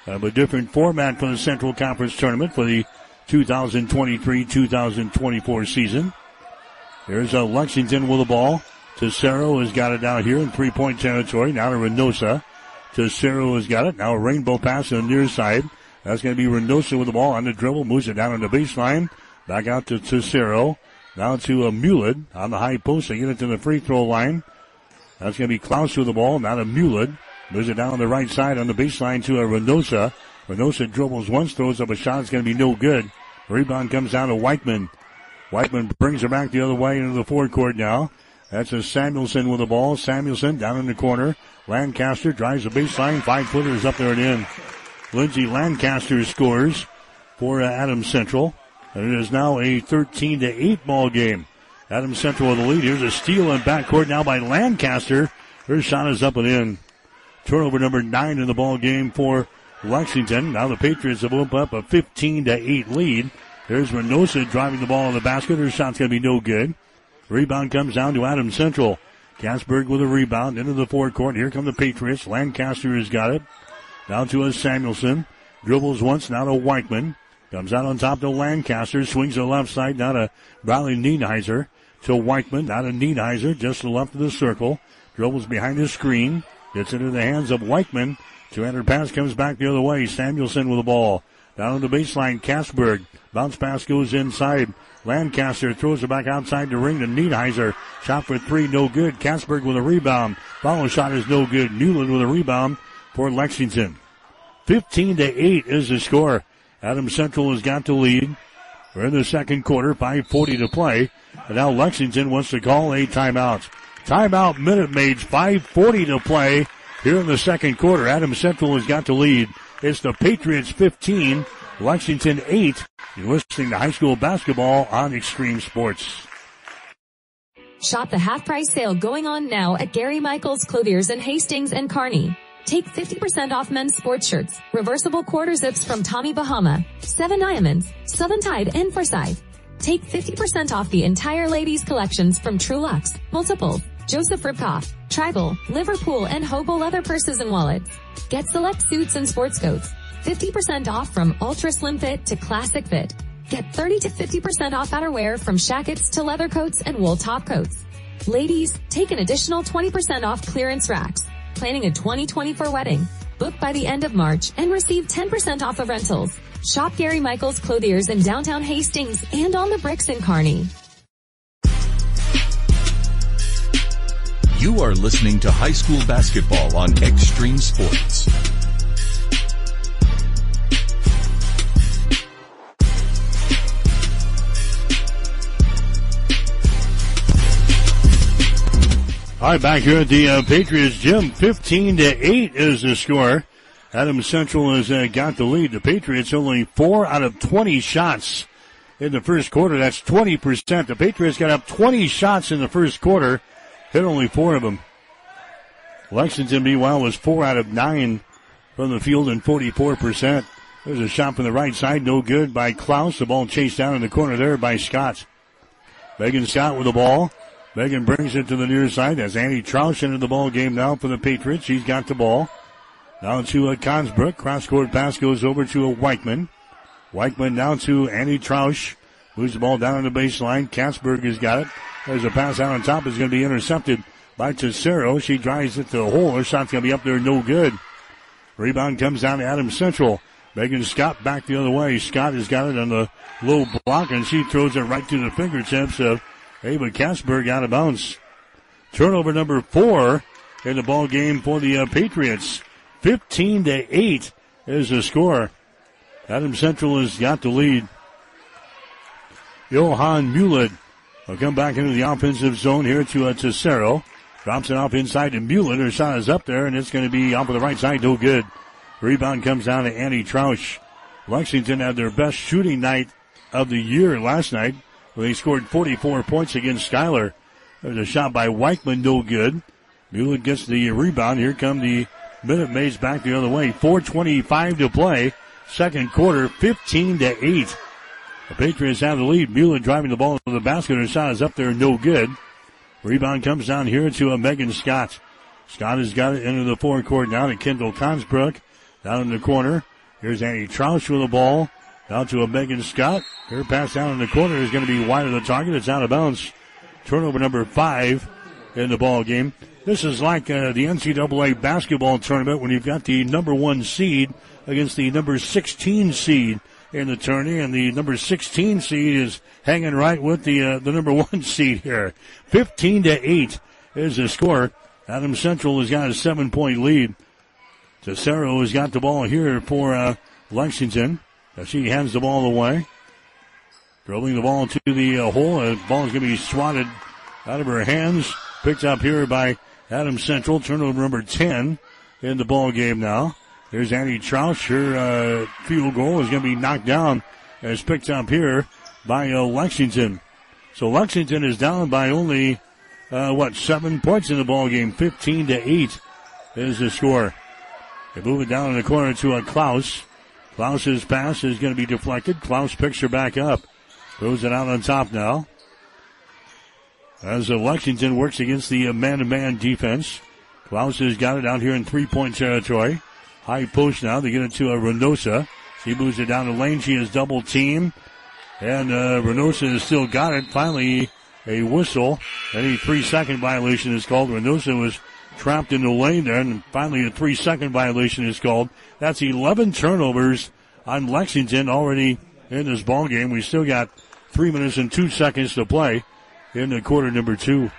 A different format for the Central Conference Tournament for the 2023-2024 season. There's Lexington with the ball. Tessero has got it down here in three-point territory. Now to Reynosa. Tessero has got it. Now a rainbow pass on the near side. That's going to be Reynosa with the ball on the dribble. Moves it down on the baseline. Back out to Tessero. Now to Muled on the high post. They get it to the free throw line. That's going to be Klaus with the ball. Now to Muled. Moves it down on the right side on the baseline to Reynosa. Reynosa dribbles once, throws up a shot. It's going to be no good. Rebound comes down to Weichman. Weichman brings her back the other way into the forecourt now. That's a Samuelson with the ball. Samuelson down in the corner. Lancaster drives the baseline. 5-footer is up there and in. Lindsey Lancaster scores for Adams Central. And it is now a 13-8 ball game. Adams Central with the lead. Here's a steal in backcourt now by Lancaster. Her shot is up and in. Turnover number 9 in the ball game for Lexington. Now the Patriots have opened up a 15-8 lead. There's Reynosa driving the ball in the basket. Her shot's going to be no good. Rebound comes down to Adams Central. Katzberg with a rebound into the forecourt. Here come the Patriots. Lancaster has got it. Down to a Samuelson. Dribbles once, now to Weichman. Comes out on top to Lancaster. Swings to the left side, now to Riley Nienhueser. To Weichman, now to Nienhueser. Just to the left of the circle. Dribbles behind the screen. Gets into the hands of Weichman. Two-handed pass comes back the other way. Samuelson with the ball. Down on the baseline, Katzberg. Bounce pass goes inside. Lancaster throws it back outside the ring to Nienhueser. Shot for three, no good. Katzberg with a rebound. Follow shot is no good. Newland with a rebound for Lexington. 15-8 is the score. Adams Central has got the lead. We're in the second quarter, 5:40 to play. And now Lexington wants to call a timeout. Timeout, Minute Maids, 5:40 to play here in the second quarter. Adams Central has got the lead. It's the Patriots 15, Lexington 8. You're listening to high school basketball on Extreme Sports. Shop the half-price sale going on now at Gary Michaels Clothiers in Hastings and Kearney. Take 50% off men's sports shirts, reversible quarter zips from Tommy Bahama, Seven Diamonds, Southern Tide, and Forsyth. Take 50% off the entire ladies' collections from True Luxe, Multiple, Joseph Ripkoff, Tribal, Liverpool, and Hobo leather purses and wallets. Get select suits and sports coats. 50% off from Ultra Slim Fit to Classic Fit. Get 30 to 50% off outerwear from shackets to leather coats and wool top coats. Ladies, take an additional 20% off clearance racks. Planning a 2024 wedding? Book by the end of March and receive 10% off of rentals. Shop Gary Michaels Clothiers in downtown Hastings and on the bricks in Kearney. You are listening to high school basketball on Extreme Sports. All right, back here at the Patriots Gym, 15-8 is the score. Adams Central has got the lead. The Patriots only 4 out of 20 shots in the first quarter. That's 20%. The Patriots got up 20 shots in the first quarter. Hit only 4 of them. Lexington, meanwhile, was 4 out of 9 from the field and 44%. There's a shot from the right side. No good by Klaus. The ball chased down in the corner there by Scott. Megan Scott with the ball. Megan brings it to the near side. That's Annie Trausch into the ball game now for the Patriots. She's got the ball. Now to Consbrook. Cross-court pass goes over to Weichman. Weichman now to Annie Trausch. Moves the ball down on the baseline. Katzberg has got it. There's a pass out on top. It's going to be intercepted by Tessero. She drives it to the hole. Her shot's going to be up there. No good. Rebound comes down to Adams Central. Megan Scott back the other way. Scott has got it on the low block, and she throws it right to the fingertips of Ava Katzberg out of bounds. Turnover number 4 in the ball game for the Patriots. 15-8 is the score. Adams Central has got the lead. Johan Muehlert will come back into the offensive zone here to Tessero. Drops it off inside to Muehlert. Her shot is up there, and it's going to be off of the right side. No good. Rebound comes down to Annie Trausch. Lexington had their best shooting night of the year last night. They scored 44 points against Schuyler. There's a shot by Weichman, no good. Muehlert gets the rebound. Here come the Minute Maids back the other way. 4:25 to play. Second quarter, 15-8. The Patriots have the lead. Muehlert driving the ball to the basket. Her shot is up there, no good. Rebound comes down here to Megan Scott. Scott has got it into the forecourt now to Kendall Consbrook. Down in the corner. Here's Annie Trausch with the ball. Out to Megan Scott. Her pass down in the corner is going to be wide of the target. It's out of bounds. Turnover number 5 in the ball game. This is like the NCAA basketball tournament when you've got the number 1 seed against the number 16 seed in the tourney, and the number 16 seed is hanging right with the number 1 seed here. 15-8 is the score. Adams Central has got a 7-point lead. Tessero has got the ball here for Lexington. She hands the ball away. Dribbling the ball to the hole. The ball is going to be swatted out of her hands. Picked up here by Adams Central. Turnover number 10 in the ball game now. There's Annie Trausch. Her field goal is going to be knocked down as picked up here by Lexington. So Lexington is down by only, 7 points in the ball game. 15-8 is the score. They move it down in the corner to Klaus. Klaus's pass is going to be deflected. Klaus picks her back up. Throws it out on top now. As Lexington works against the man-to-man defense. Klaus has got it out here in three-point territory. High post now. They get it to Reynosa. She moves it down the lane. She is double-teamed. And Reynosa has still got it. Finally, a whistle. Any 3-second violation is called. Reynosa was trapped in the lane there, and finally a 3-second violation is called. That's 11 turnovers on Lexington already in this ball game. We still got 3 minutes and 2 seconds to play in the quarter number 2.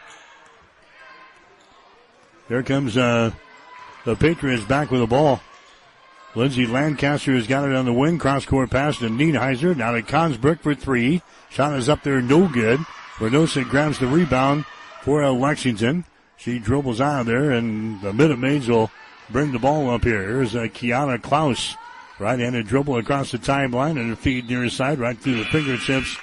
There comes the Patriots back with the ball. Lindsey Lancaster has got it on the wing. Cross-court pass to Nienhueser. Now to Consbrook for 3. Shot is up there, no good. Reynosa grabs the rebound for Lexington. She dribbles out of there, and the Minute Maids will bring the ball up here. Here's Kiana Klaus. Right-handed dribble across the timeline and a feed near side right through the fingertips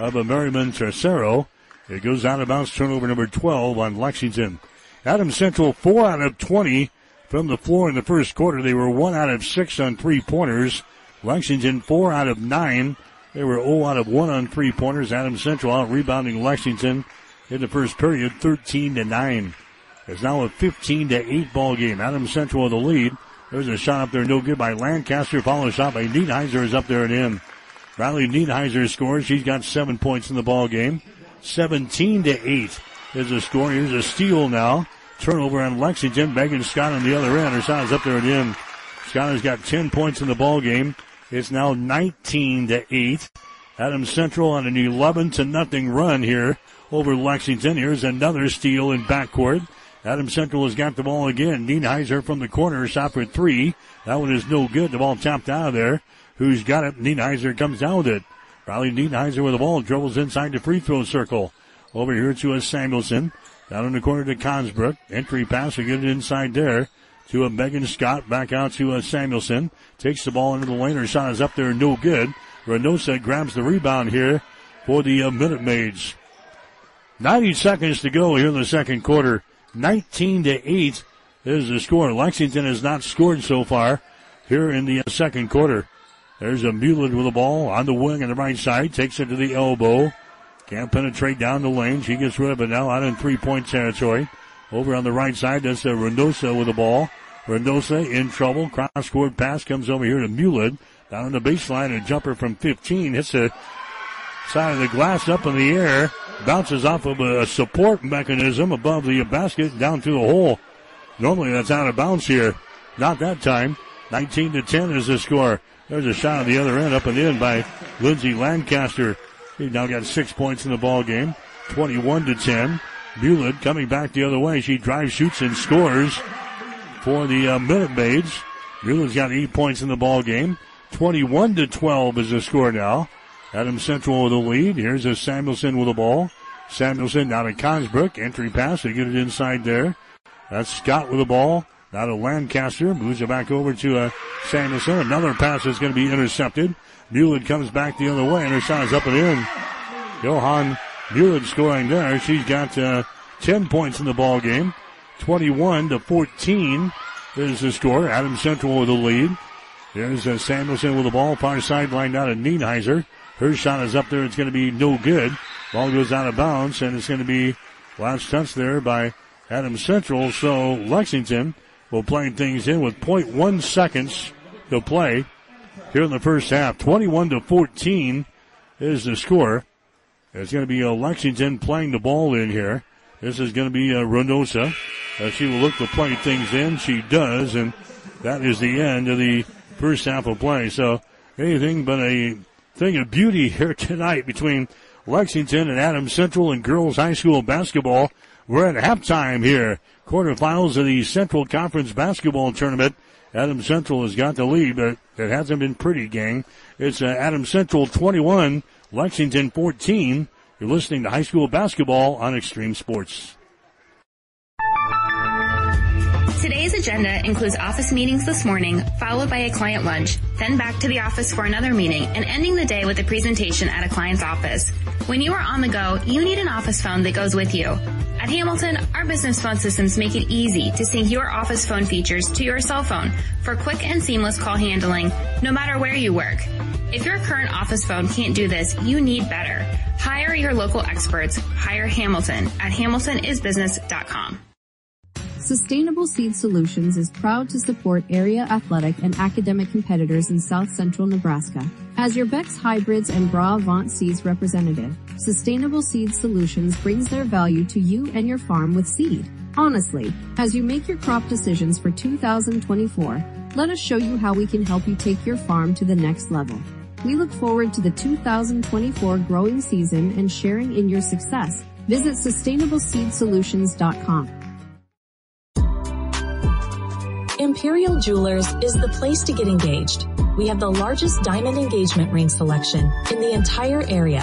of Mariana Tessero. It goes out of bounds, turnover number 12 on Lexington. Adams Central 4 out of 20 from the floor in the first quarter. They were 1 out of 6 on three-pointers. Lexington 4 out of 9. They were 0 out of 1 on three-pointers. Adams Central out-rebounding Lexington in the first period, 13-9. It's now a 15-8 ball game. Adams Central with the lead. There's a shot up there, no good by Lancaster. Follow shot by Nienhueser is up there and in. Riley Nienhueser scores. She's got 7 points in the ball game. 17-8 is the score. Here's a steal now. Turnover on Lexington. Megan Scott on the other end. Her shot is up there and in. Scott has got 10 points in the ball game. It's now 19-8. Adams Central on an 11-0 run here over Lexington. Here's another steal in backcourt. Adams Central has got the ball again. Nienhueser from the corner, shot for 3. That one is no good. The ball tapped out of there. Who's got it? Nienhueser comes down with it. Riley Nienhueser with the ball. Dribbles inside the free throw circle. Over here to Samuelson. Down in the corner to Consbrook. Entry pass. They get it inside there to Megan Scott. Back out to Samuelson. Takes the ball into the lane. Her shot is up there. No good. Reynosa grabs the rebound here for the Minute Maids. 90 seconds to go here in the second quarter. 19-8 is the score. Lexington has not scored so far here in the second quarter. There's a Muehlert with the ball on the wing on the right side. Takes it to the elbow. Can't penetrate down the lane. She gets rid of it now out in three-point territory. Over on the right side, that's Reynosa with the ball. Reynosa in trouble. Cross-court pass comes over here to Muehlert. Down on the baseline, a jumper from 15. Hits the side of the glass up in the air. Bounces off of a support mechanism above the basket down through the hole. Normally that's out of bounds here. Not that time. 19-10 is the score. There's a shot on the other end up and in by Lindsey Lancaster. He's now got 6 points in the ball game. 21-10. Muehlert coming back the other way. She drives, shoots, and scores for the Minute Maids. Newland's got 8 points in the ball game. 21-12 is the score now. Adams Central with a lead. Here's a Samuelson with the ball. Samuelson now to Consbrook. Entry pass. They get it inside there. That's Scott with the ball. Now to Lancaster. Moves it back over to Samuelson. Another pass is going to be intercepted. Newland comes back the other way, and her shot is up and in. Johan Newland scoring there. She's got 10 points in the ball game. 21-14 is the score. Adams Central with the lead. There's Samuelson with the ball. Far sideline now to Nienhueser. Her shot is up there. It's going to be no good. Ball goes out of bounds, and it's going to be last touch there by Adams Central. So Lexington will play things in with 0.1 seconds to play here in the first half. 21-14 is the score. It's going to be Lexington playing the ball in here. This is going to be Reynosa. She will look to play things in. She does, and that is the end of the first half of play. So anything but a thing of beauty here tonight between Lexington and Adams Central and girls high school basketball. We're at halftime here. Quarterfinals of the Central Conference basketball tournament. Adams Central has got the lead, but it hasn't been pretty, gang. It's Adams Central 21, Lexington 14. You're listening to high school basketball on Extreme Sports. Today's agenda includes office meetings this morning, followed by a client lunch, then back to the office for another meeting, and ending the day with a presentation at a client's office. When you are on the go, you need an office phone that goes with you. At Hamilton, our business phone systems make it easy to sync your office phone features to your cell phone for quick and seamless call handling, no matter where you work. If your current office phone can't do this, you need better. Hire your local experts. Hire Hamilton at hamiltonisbusiness.com. Sustainable Seed Solutions is proud to support area athletic and academic competitors in South Central Nebraska. As your Beck's Hybrids and Brabant Seeds representative, Sustainable Seed Solutions brings their value to you and your farm with seed. Honestly, as you make your crop decisions for 2024, let us show you how we can help you take your farm to the next level. We look forward to the 2024 growing season and sharing in your success. Visit sustainableseedsolutions.com. Imperial Jewelers is the place to get engaged. We have the largest diamond engagement ring selection in the entire area.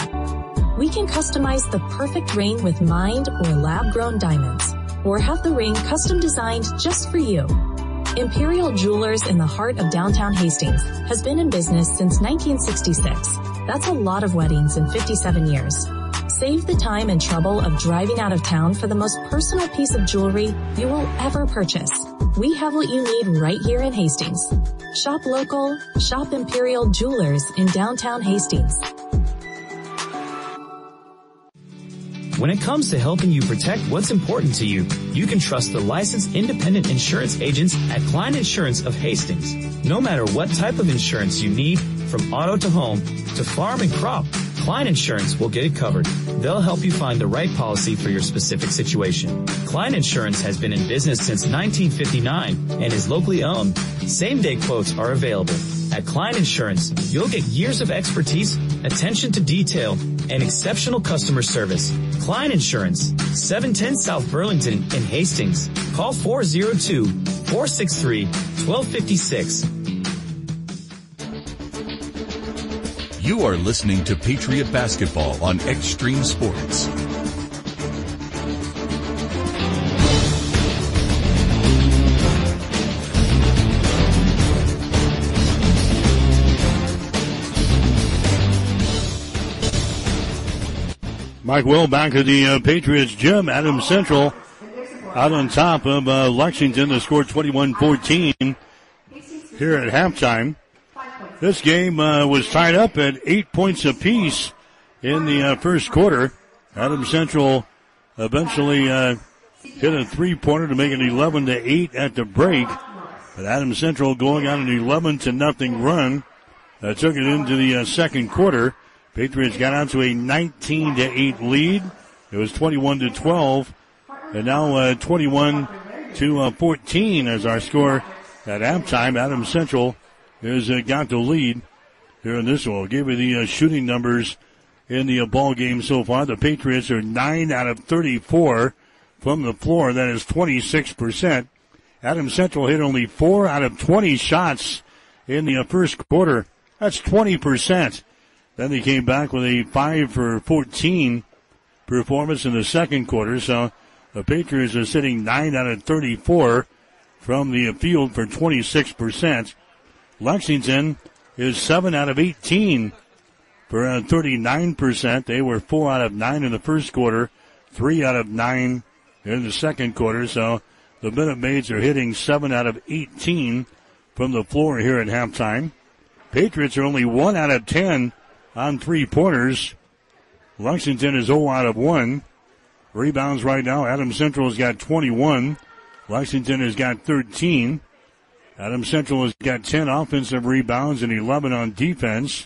We can customize the perfect ring with mined or lab-grown diamonds, or have the ring custom designed just for you. Imperial Jewelers in the heart of downtown Hastings has been in business since 1966. That's a lot of weddings in 57 years. Save the time and trouble of driving out of town for the most personal piece of jewelry you will ever purchase. We have what you need right here in Hastings. Shop local, shop Imperial Jewelers in downtown Hastings. When it comes to helping you protect what's important to you, you can trust the licensed independent insurance agents at Klein Insurance of Hastings. No matter what type of insurance you need, from auto to home to farm and crop, Klein Insurance will get it covered. They'll help you find the right policy for your specific situation. Klein Insurance has been in business since 1959 and is locally owned. Same-day quotes are available. At Klein Insurance, you'll get years of expertise, attention to detail, and exceptional customer service. Klein Insurance, 710 South Burlington in Hastings. Call 402-463-1256. You are listening to Patriot Basketball on Extreme Sports. Mike Will back to the Patriots gym. Adams Central out on top of Lexington to score 21-14 here at halftime. This game was tied up at 8 points apiece in the first quarter. Adams Central eventually hit a three-pointer to make it 11-8 at the break. But Adams Central going on an 11-0 run. Took it into the second quarter. Patriots got out to a 19-8 lead. It was 21-12. And now 21-14 as our score at halftime. Adams Central has got the lead here in this one. I'll give you the shooting numbers in the ball game so far. The Patriots are 9 out of 34 from the floor. That is 26%. Adams Central hit only 4 out of 20 shots in the first quarter. That's 20%. Then they came back with a 5 for 14 performance in the second quarter. So the Patriots are sitting 9 out of 34 from the field for 26%. Lexington is 7 out of 18 for 39%. They were 4 out of 9 in the first quarter, 3 out of 9 in the second quarter. So the Minute Maids are hitting 7 out of 18 from the floor here at halftime. Patriots are only 1 out of 10 on three-pointers. Lexington is 0 out of 1. Rebounds right now. Adams Central's got 21. Lexington has got 13. Adams Central has got 10 offensive rebounds and 11 on defense.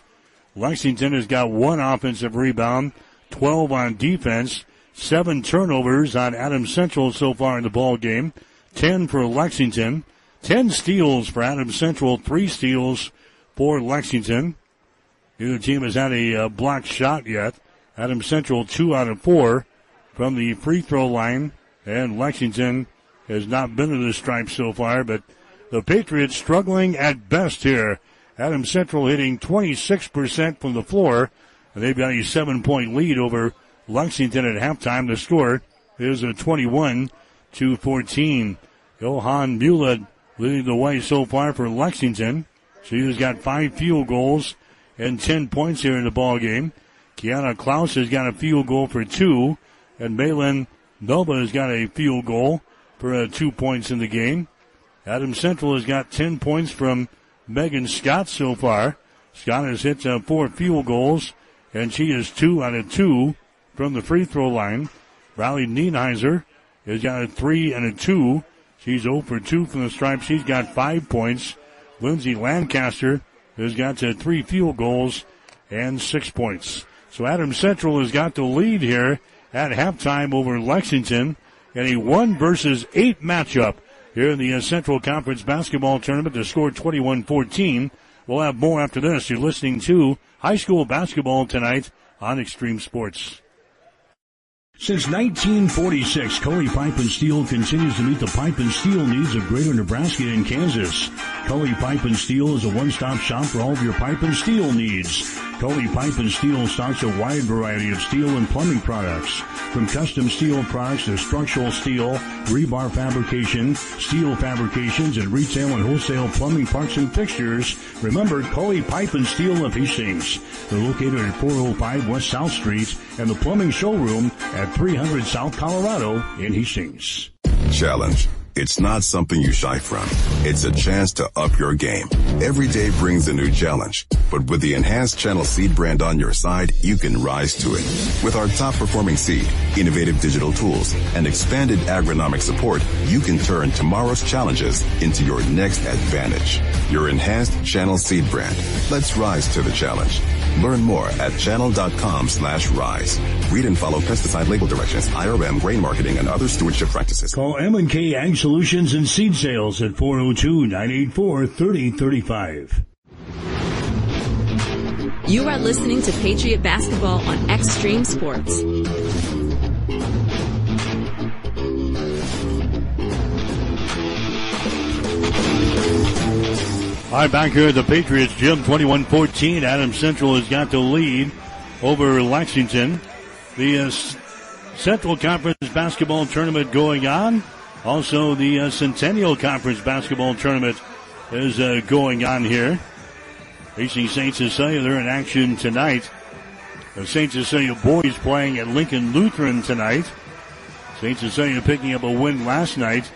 Lexington has got 1 offensive rebound, 12 on defense, 7 turnovers on Adams Central so far in the ball game. 10 for Lexington. 10 steals for Adams Central, 3 steals for Lexington. Neither team has had a blocked shot yet. Adams Central 2 out of 4 from the free throw line, and Lexington has not been to the stripe so far, but the Patriots struggling at best here. Adams Central hitting 26% from the floor, and they've got a 7-point lead over Lexington at halftime. The score is a 21-14. Johan Boled leading the way so far for Lexington. She's got 5 field goals and 10 points here in the ball game. Kiana Klaus has got a field goal for 2, and Malin Nova has got a field goal for 2 points in the game. Adams Central has got 10 points from Megan Scott so far. Scott has hit 4 field goals, and she is 2 out of 2 from the free throw line. Riley Nienhueser has got a 3 and a 2. She's 0 for 2 from the stripe. She's got 5 points. Lindsey Lancaster has got 3 field goals and 6 points. So Adams Central has got the lead here at halftime over Lexington in a 1-versus-8 matchup here in the Central Conference Basketball Tournament. The score 21-14. We'll have more after this. You're listening to High School Basketball tonight on Extreme Sports. Since 1946, Cully Pipe and Steel continues to meet the pipe and steel needs of greater Nebraska and Kansas. Cully Pipe and Steel is a one-stop shop for all of your pipe and steel needs. Cully Pipe and Steel stocks a wide variety of steel and plumbing products, from custom steel products to structural steel, rebar fabrication, steel fabrications, and retail and wholesale plumbing parts and fixtures. Remember, Cully Pipe and Steel of Hastings. They're located at 405 West South Street and the plumbing showroom at 300 South Colorado in Hastings. Challenge. It's not something you shy from. It's a chance to up your game. Every day brings a new challenge. But with the enhanced Channel Seed brand on your side, you can rise to it. With our top-performing seed, innovative digital tools, and expanded agronomic support, you can turn tomorrow's challenges into your next advantage. Your enhanced Channel Seed brand. Let's rise to the challenge. Learn more at channel.com/rise. Read and follow pesticide label directions, IRM, grain marketing, and other stewardship practices. Call M&K Ag Solutions and Seed Sales at 402-984-3035. You are listening to Patriot Basketball on Extreme Sports. All right, back here at the Patriots Gym, 21-14. Adams Central has got the lead over Lexington. The Central Conference Basketball Tournament going on. Also, the Centennial Conference Basketball Tournament is going on here. Facing St. Cecilia, they're in action tonight. The St. Cecilia boys playing at Lincoln Lutheran tonight. St. Cecilia picking up a win last night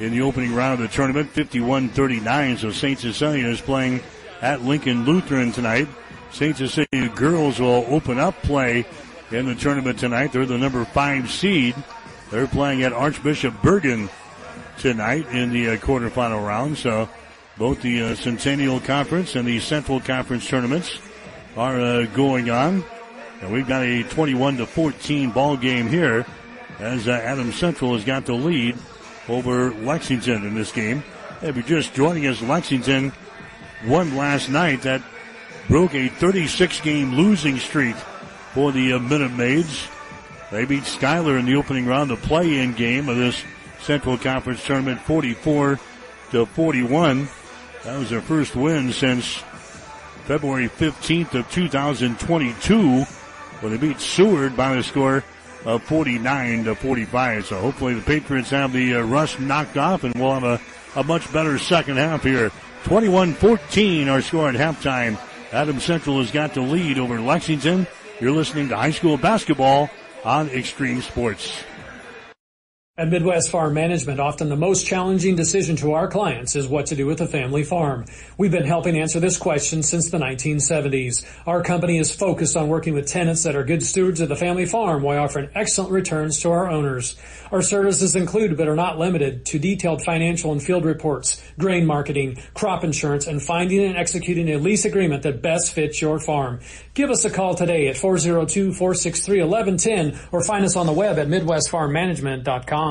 in the opening round of the tournament, 51-39. So St. Cecilia is playing at Lincoln Lutheran tonight. St. Cecilia girls will open up play in the tournament tonight. They're the number 5 seed. They're playing at Archbishop Bergen tonight in the quarterfinal round. So both the Centennial Conference and the Central Conference tournaments are going on. And we've got a 21-14 ball game here as Adams Central has got the lead over Lexington in this game. If you're just joining us, Lexington won last night. That broke a 36-game losing streak for the Minute Maids. They beat Schuyler in the opening round, the play-in game of this Central Conference Tournament 44-41. That was their first win since February 15th of 2022 when they beat Seward by the score of 49-45. So hopefully the Patriots have the rust knocked off and we'll have a much better second half here. 21-14 our score at halftime. Adams Central has got the lead over Lexington. You're listening to high school basketball on Extreme Sports. At Midwest Farm Management, often the most challenging decision to our clients is what to do with a family farm. We've been helping answer this question since the 1970s. Our company is focused on working with tenants that are good stewards of the family farm while offering excellent returns to our owners. Our services include, but are not limited to, detailed financial and field reports, grain marketing, crop insurance, and finding and executing a lease agreement that best fits your farm. Give us a call today at 402-463-1110 or find us on the web at midwestfarmmanagement.com.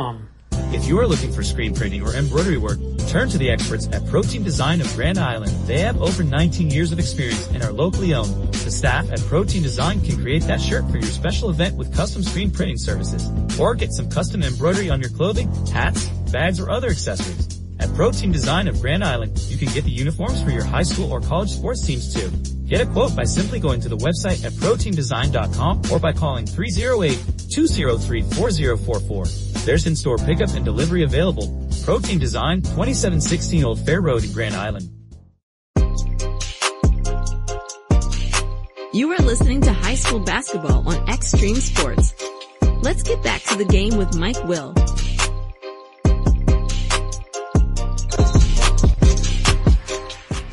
If you are looking for screen printing or embroidery work, turn to the experts at Pro Team Design of Grand Island. They have over 19 years of experience and are locally owned. The staff at Pro Team Design can create that shirt for your special event with custom screen printing services, or get some custom embroidery on your clothing, hats, bags, or other accessories. At Pro Team Design of Grand Island, you can get the uniforms for your high school or college sports teams too. Get a quote by simply going to the website at proteamdesign.com or by calling 308-203-4044. There's in-store pickup and delivery available. Pro Team Design, 2716 Old Fair Road in Grand Island. You are listening to high school basketball on Extreme Sports. Let's get back to the game with Mike Will.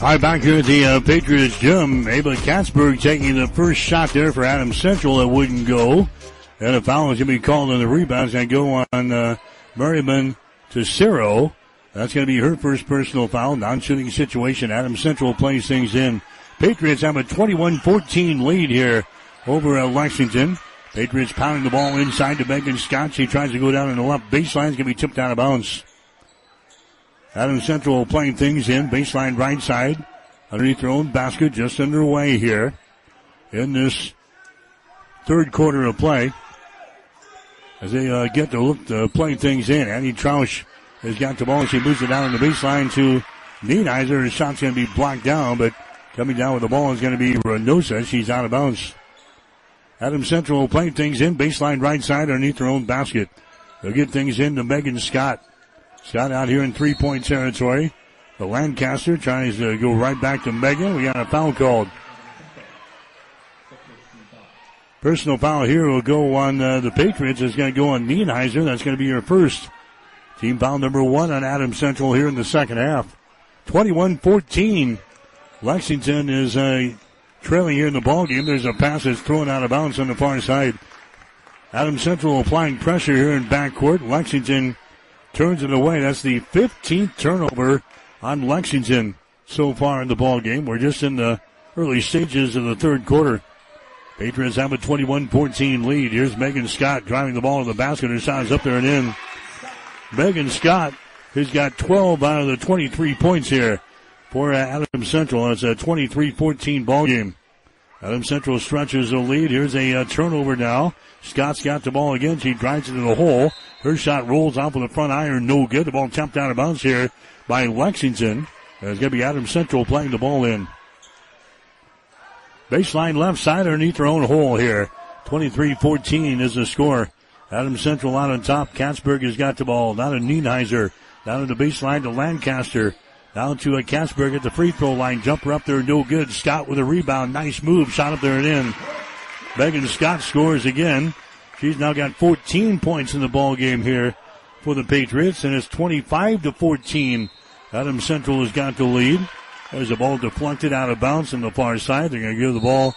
All right, back here at the Patriots Gym. Ava Katzberg taking the first shot there for Adams Central. That wouldn't go. And a foul is going to be called on the rebounds. And go on Merriman Tessero. That's going to be her first personal foul. Non-shooting situation. Adams Central plays things in. Patriots have a 21-14 lead here over Lexington. Patriots pounding the ball inside to Megan Scott. She tries to go down in the left baseline. It's going to be tipped out of bounds. Adams Central playing things in. Baseline right side. Underneath their own basket. Just underway here in this third quarter of play. As they get to look to play things in. Annie Trausch has got the ball. She moves it down on the baseline to Nienhueser. Her shot's going to be blocked down, but coming down with the ball is going to be Reynosa. She's out of bounds. Adams Central playing things in. Baseline right side underneath their own basket. They'll get things in to Megan Scott. Scott out here in three-point territory. The Lancaster tries to go right back to Megan. We got a foul called. Personal foul here will go on the Patriots. It's going to go on Nienhueser. That's going to be your first. Team foul number one on Adams Central here in the second half. 21-14. Lexington is trailing here in the ballgame. There's a pass that's thrown out of bounds on the far side. Adams Central applying pressure here in backcourt. Lexington turns it away. That's the 15th turnover on Lexington so far in the ball game. We're just in the early stages of the third quarter. Patriots have a 21-14 lead. Here's Megan Scott driving the ball to the basket. Her shot is up there and in. Megan Scott has got 12 out of the 23 points here for Adams Central. It's a 23-14 ball game. Adams Central stretches the lead. Here's a turnover now. Scott's got the ball again. She drives it to the hole. Her shot rolls off of the front iron. No good. The ball tapped out of bounds here by Lexington. And it's going to be Adams Central playing the ball in. Baseline left side underneath her own hole here. 23-14 is the score. Adams Central out on top. Katzberg has got the ball. Now to Nienhueser. Down to the baseline to Lancaster. Down to Katzberg at the free throw line. Jumper up there, no good. Scott with a rebound. Nice move. Shot up there and in. Megan Scott scores again. She's now got 14 points in the ball game here for the Patriots, and it's 25-14. Adams Central has got the lead. There's the ball deflected out of bounds on the far side. They're going to give the ball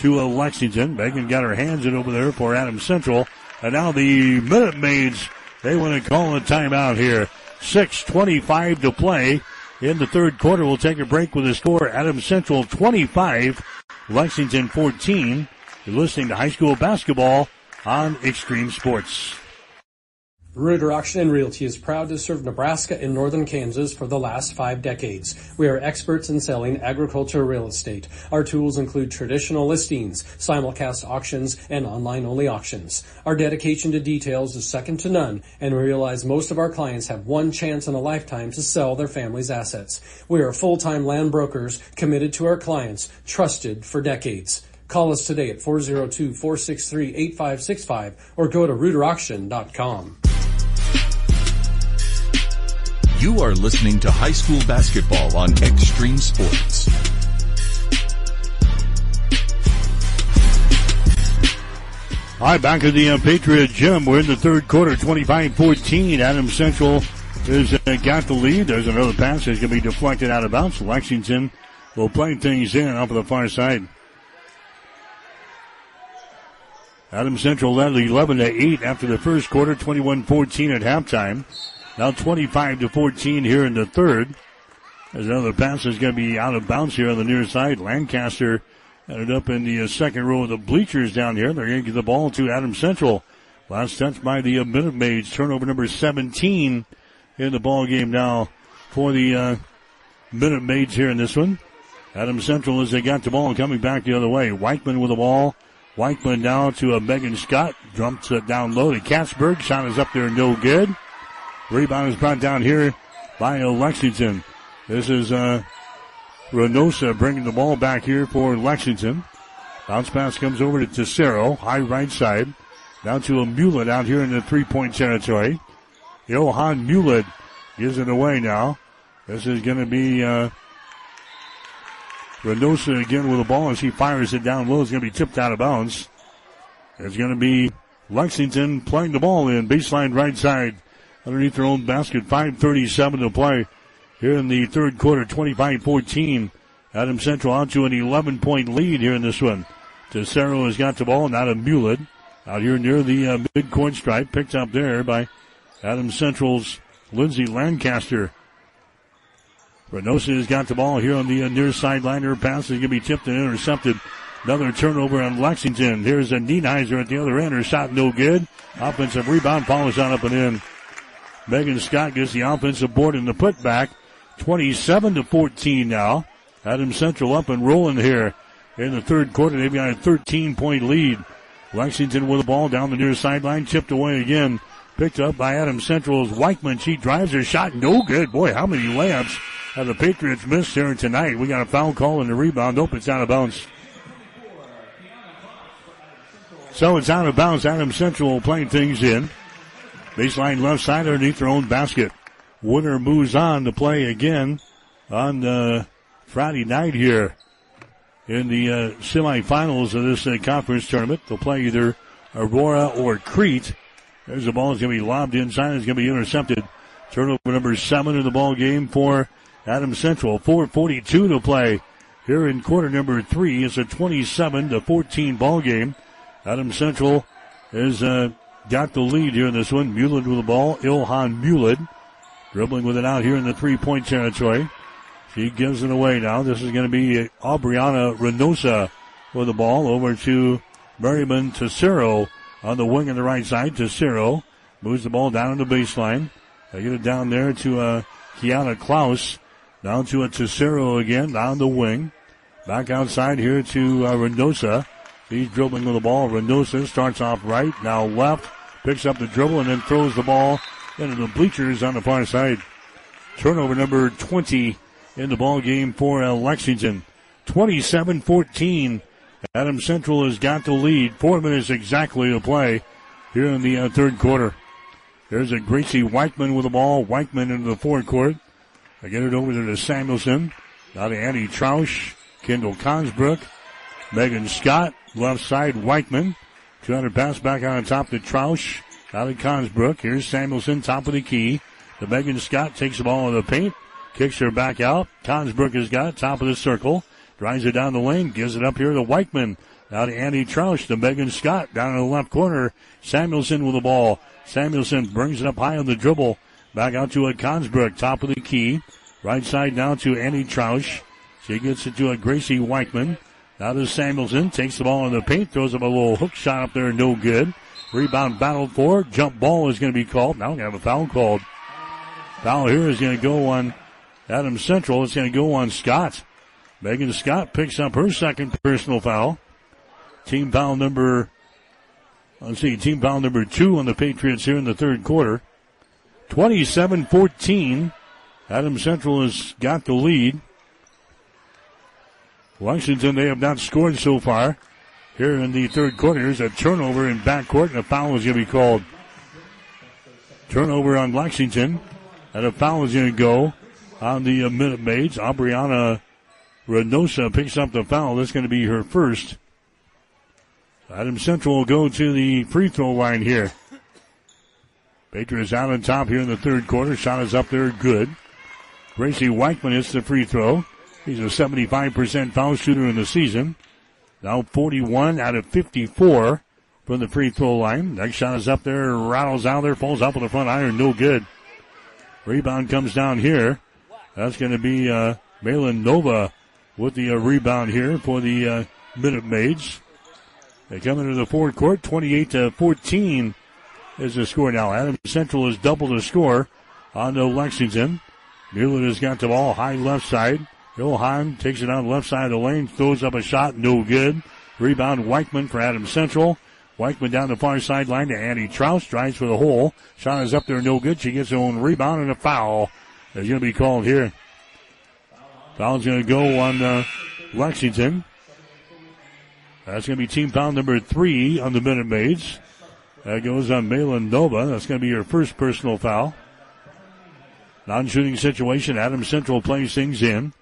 to Lexington. Megan got her hands in over there for Adams Central. And now the Minute Maids, they want to call a timeout here. 6:25 to play in the third quarter. We'll take a break with the score. Adams Central 25, Lexington 14. You're listening to high school basketball on Extreme Sports. Reuter Auction and Realty is proud to serve Nebraska and northern Kansas for the last 5 decades. We are experts in selling agricultural real estate. Our tools include traditional listings, simulcast auctions, and online-only auctions. Our dedication to details is second to none, and we realize most of our clients have one chance in a lifetime to sell their family's assets. We are full-time land brokers committed to our clients, trusted for decades. Call us today at 402-463-8565 or go to ReuterAuction.com. You are listening to high school basketball on Extreme Sports. Hi, back at the Patriot Gym. We're in the third quarter, 25-14. Adams Central has got the lead. There's another pass that's going to be deflected out of bounds. Lexington will play things in off of the far side. Adams Central led 11-8 after the first quarter, 21-14 at halftime. Now 25-14 here in the third. There's another pass that's going to be out of bounds here on the near side. Lancaster ended up in the second row of the bleachers down here. They're going to get the ball to Adams Central. Last touch by the Minute Maids. Turnover number 17 in the ball game now for the Minute Maids here in this one. Adams Central, as they got the ball, coming back the other way. Weichman with the ball. Weichman now to Megan Scott. Dumps it down low to Katzberg. Shot is up there, no good. Rebound is brought down here by Lexington. This is Reynosa bringing the ball back here for Lexington. Bounce pass comes over to Tessero, high right side. Down to a Mulet out here in the three-point territory. Johan Mulet gives it away now. This is going to be Reynosa again with the ball as he fires it down low. It's going to be tipped out of bounds. It's going to be Lexington playing the ball in baseline right side. Underneath their own basket, 5:37 to play here in the third quarter, 25-14. Adams Central out to an 11-point lead here in this one. Tessero has got the ball, not a Mulet. Out here near the midcourt stripe, picked up there by Adams Central's Lindsey Lancaster. Reynosa has got the ball here on the near sideline. Her pass is going to be tipped and intercepted. Another turnover on Lexington. Here's a Nienhueser at the other end. Her shot no good. Offensive rebound, follows shot up and in. Megan Scott gets the offensive board in the putback. 27-14 now. Adams Central up and rolling here in the third quarter. They've got a 13-point lead. Lexington with the ball down the near sideline. Chipped away again. Picked up by Adams Central's Weichman. She drives her shot. No good. Boy, how many layups have the Patriots missed here tonight? We got a foul call and the rebound. Nope, it's out of bounds. So it's out of bounds. Adams Central playing things in. Baseline left side underneath their own basket. Winner moves on to play again on Friday night here in the semifinals of this conference tournament. They'll play either Aurora or Crete. There's the ball. It's going to be lobbed inside. It's going to be intercepted. Turnover number 7 in the ball game for Adams Central. 4:42 to play here in quarter number 3. It's a 27-14 ball game. Adams Central is got the lead here in this one. Mulet with the ball. Ilhan Mulet dribbling with it out here in the three-point territory. She gives it away now. This is going to be Aubriana Reynosa with the ball over to Merriman Tessero on the wing on the right side. Tessero moves the ball down to the baseline. They get it down there to Kiana Klaus. Down to Tessero again, down the wing. Back outside here to Reynosa. He's dribbling with the ball. Reynosa starts off right, now left. Picks up the dribble and then throws the ball into the bleachers on the far side. Turnover number 20 in the ball game for Lexington. 27-14. Adams Central has got the lead. 4 minutes exactly to play here in the third quarter. There's a Gracie Weichman with the ball. Weichman into the forecourt. They get it over there to Samuelson. Now to Annie Trausch. Kendall Consbrook. Megan Scott. Left side, Weichman. 200 pass back on top to Trausch. Out of Consbrook. Here's Samuelson, top of the key. The Megan Scott takes the ball in the paint. Kicks her back out. Consbrook has got it, top of the circle. Drives it down the lane. Gives it up here to Weichman. Now to Annie Trausch. The Megan Scott down in the left corner. Samuelson with the ball. Samuelson brings it up high on the dribble. Back out to a Consbrook, top of the key. Right side now to Annie Trausch. She gets it to a Gracie Weichman. Now to Samuelson, takes the ball in the paint, throws up a little hook shot up there, no good. Rebound battled for. Jump ball is going to be called. Now we're going to have a foul called. Foul here is going to go on Adams Central. It's going to go on Scott. Megan Scott picks up her second personal foul. Team foul number, team foul number 2 on the Patriots here in the third quarter. 27-14. Adams Central has got the lead. Lexington, they have not scored so far. Here in the third quarter, there's a turnover in backcourt, and a foul is going to be called. Turnover on Lexington, and a foul is going to go on the Minute Maids. Aubriana Reynosa picks up the foul. That's going to be her first. Adams Central will go to the free throw line here. Patriots out on top here in the third quarter. Shot is up there, good. Gracie Weichman hits the free throw. He's a 75% foul shooter in the season. Now 41 out of 54 from the free throw line. Next shot is up there, rattles out there, falls up with the front iron, no good. Rebound comes down here. That's going to be Malin Nova with the rebound here for the Minute Maids. They come into the fourth court, 28-14 is the score now. Adams Central has doubled the score on to Lexington. Mueller has got the ball high left side. Johan takes it on left side of the lane, throws up a shot, no good. Rebound Weichman for Adams Central. Weichman down the far sideline to Annie Trausch, drives for the hole. Shot is up there, no good. She gets her own rebound and a foul is going to be called here. Foul's going to go on Lexington. That's going to be team foul number 3 on the Minute Maids. That goes on Malin Nova. That's going to be her first personal foul. Non-shooting situation. Adams Central plays things in.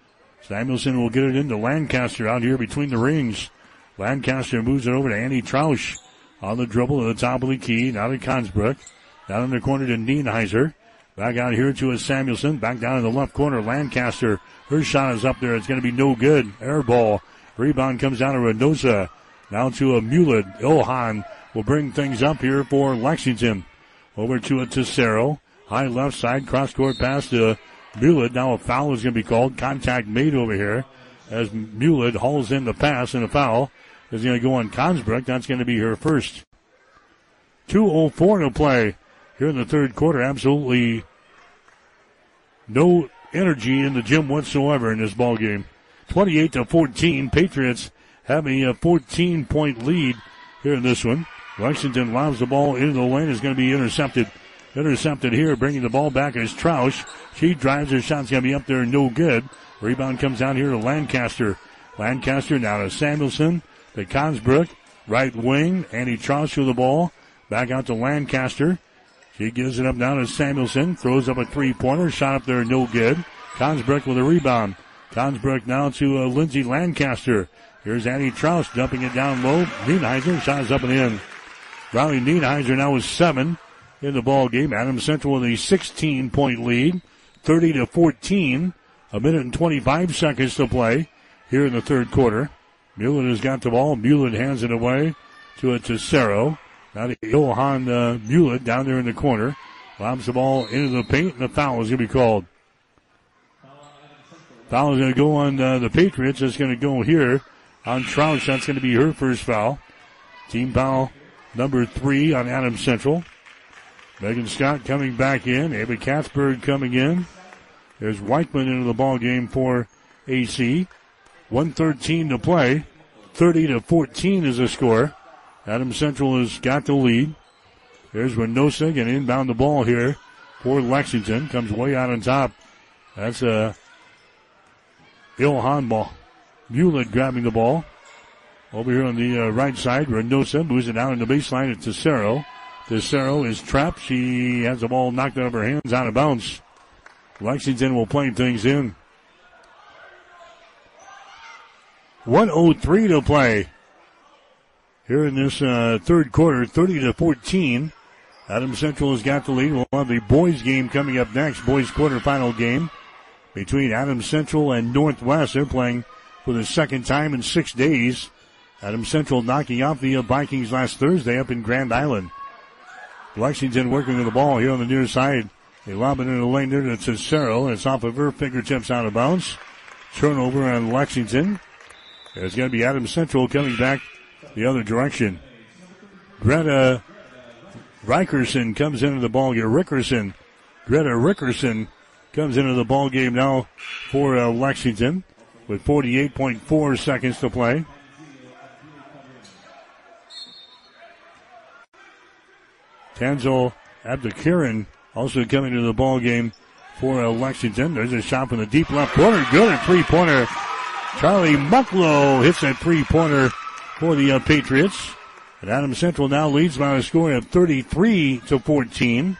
Samuelson will get it into Lancaster out here between the rings. Lancaster moves it over to Annie Trausch on the dribble to the top of the key. Now to Consbrook. Down in the corner to Nienhueser. Back out here to a Samuelson. Back down in the left corner. Lancaster. Her shot is up there. It's going to be no good. Air ball. Rebound comes down to Reynosa. Now to a Muled. Ilhan will bring things up here for Lexington. Over to a Tessero. High left side. Cross-court pass to Muled. Now a foul is going to be called. Contact made over here as Muled hauls in the pass, and a foul is going to go on Consbrook. That's going to be her first. 2:04 to play here in the third quarter. Absolutely no energy in the gym whatsoever in this ball game. 28-14. Patriots having a 14-point lead here in this one. Lexington lobs the ball into the lane. It's going to be intercepted. Intercepted here. Bringing the ball back is Trausch. She drives. Her shot's going to be up there. No good. Rebound comes down here to Lancaster. Lancaster now to Samuelson. To Consbrook. Right wing. Annie Trausch with the ball. Back out to Lancaster. She gives it up now to Samuelson. Throws up a three-pointer. Shot up there. No good. Consbrook with a rebound. Consbrook now to Lindsey Lancaster. Here's Annie Trausch dumping it down low. Nienhueser shots up and in. Riley Nienhueser now with 7 in the ball game. Adams Central with a 16-point lead. 30-14. A minute and 25 seconds to play here in the third quarter. Mullen has got the ball. Mullen hands it away to a Tessero. Now to Johan Mullen down there in the corner. Lobs the ball into the paint, and the foul is going to be called. Foul is going to go on the Patriots. It's going to go here on Trausch. That's going to be her first foul. Team foul number 3 on Adams Central. Megan Scott coming back in. Ava Katzberg coming in. There's Weichman into the ball game for AC. 1:13 to play. 30-14 is the score. Adams Central has got the lead. There's Reynosa going to inbound the ball here for Lexington. Comes way out on top. That's a Ilhan ball. Muled grabbing the ball. Over here on the right side, Reynosa moves it down in the baseline at Tessero. Tessero is trapped. She has the ball knocked out of her hands, out of bounds. Lexington will play things in. 1:03 to play here in this third quarter, 30-14. Adams Central has got the lead. We'll have the boys game coming up next, boys quarterfinal game. Between Adams Central and Northwest, they're playing for the second time in 6 days. Adams Central knocking off the Vikings last Thursday up in Grand Island. Lexington working with the ball here on the near side. They lob it into the lane there to Tessero, and it's off of her fingertips out of bounds. Turnover on Lexington. There's going to be Adams Central coming back the other direction. Greta Rickerson comes into the ball game. Greta Rickerson comes into the ball game now for Lexington with 48.4 seconds to play. Tanzel Abdukiran also coming into the ball game for Lexington. There's a shot from the deep left corner. Good, a three-pointer. Charlie Mucklow hits a three-pointer for the Patriots. And Adams Central now leads by a score of 33-14.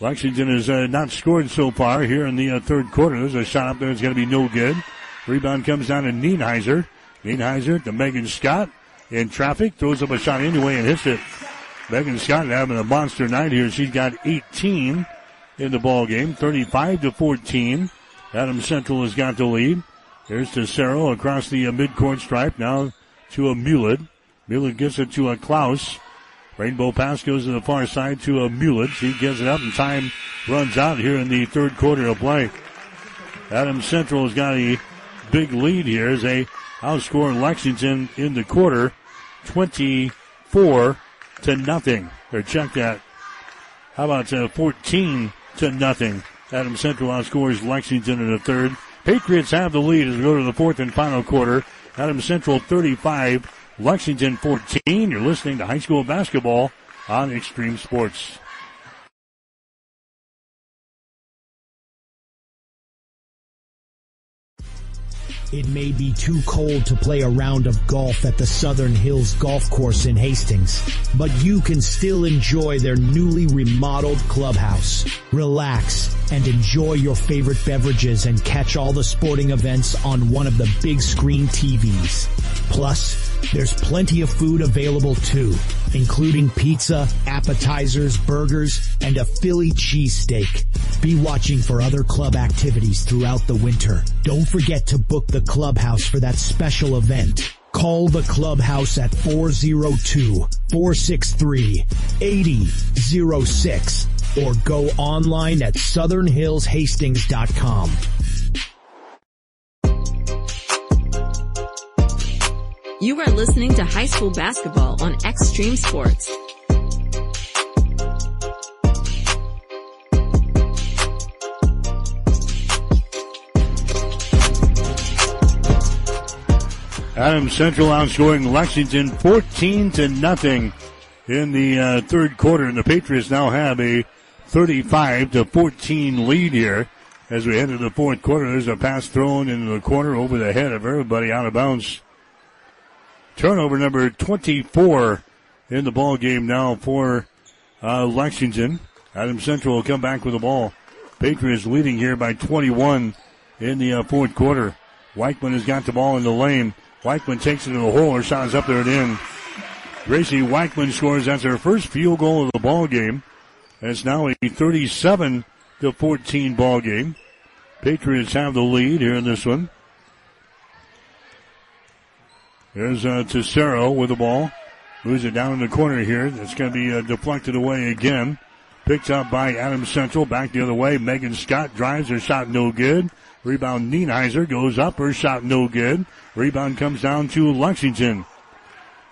Lexington has not scored so far here in the third quarter. There's a shot up there. It's going to be no good. Rebound comes down to Nienhueser. Nienhueser to Megan Scott in traffic. Throws up a shot anyway and hits it. Megan Scott having a monster night here. She's got 18 in the ball game. 35-14. Adams Central has got the lead. Here's Tessero across the midcourt stripe. Now to a Mullet. Mullet gives it to a Klaus. Rainbow pass goes to the far side to a Mullet. She gives it up and time runs out here in the third quarter of play. Adams Central has got a big lead here as they outscore Lexington in the quarter 24-0. Or check that. How about 14-0? Adams Central outscores Lexington in the third. Patriots have the lead as we go to the fourth and final quarter. Adams Central 35, Lexington 14. You're listening to high school basketball on Extreme Sports. It may be too cold to play a round of golf at the Southern Hills Golf Course in Hastings, but you can still enjoy their newly remodeled clubhouse. Relax and enjoy your favorite beverages and catch all the sporting events on one of the big screen TVs. Plus, there's plenty of food available too, including pizza, appetizers, burgers, and a Philly cheesesteak. Be watching for other club activities throughout the winter. Don't forget to book the clubhouse for that special event. Call the clubhouse at 402-463-8006 or go online at southernhillshastings.com. You are listening to high school basketball on Extreme Sports. Adams Central outscoring Lexington 14-0 in the third quarter, and the Patriots now have a 35-14 lead here as we head to the fourth quarter. There's a pass thrown into the corner over the head of everybody out of bounds. Turnover number 24 in the ball game now for Lexington. Adams Central will come back with the ball. Patriots leading here by 21 in the fourth quarter. Weichman has got the ball in the lane. Weichman takes it to the hole. Her shot is up there and in. Gracie Weichman scores. That's her first field goal of the ball game. And it's now a 37-14 ball game. Patriots have the lead here in this one. There's Tessero with the ball. Moves it down in the corner here. It's going to be deflected away again. Picked up by Adams Central. Back the other way. Megan Scott drives. Her shot no good. Rebound Nienhueser goes up. Her shot no good. Rebound comes down to Lexington.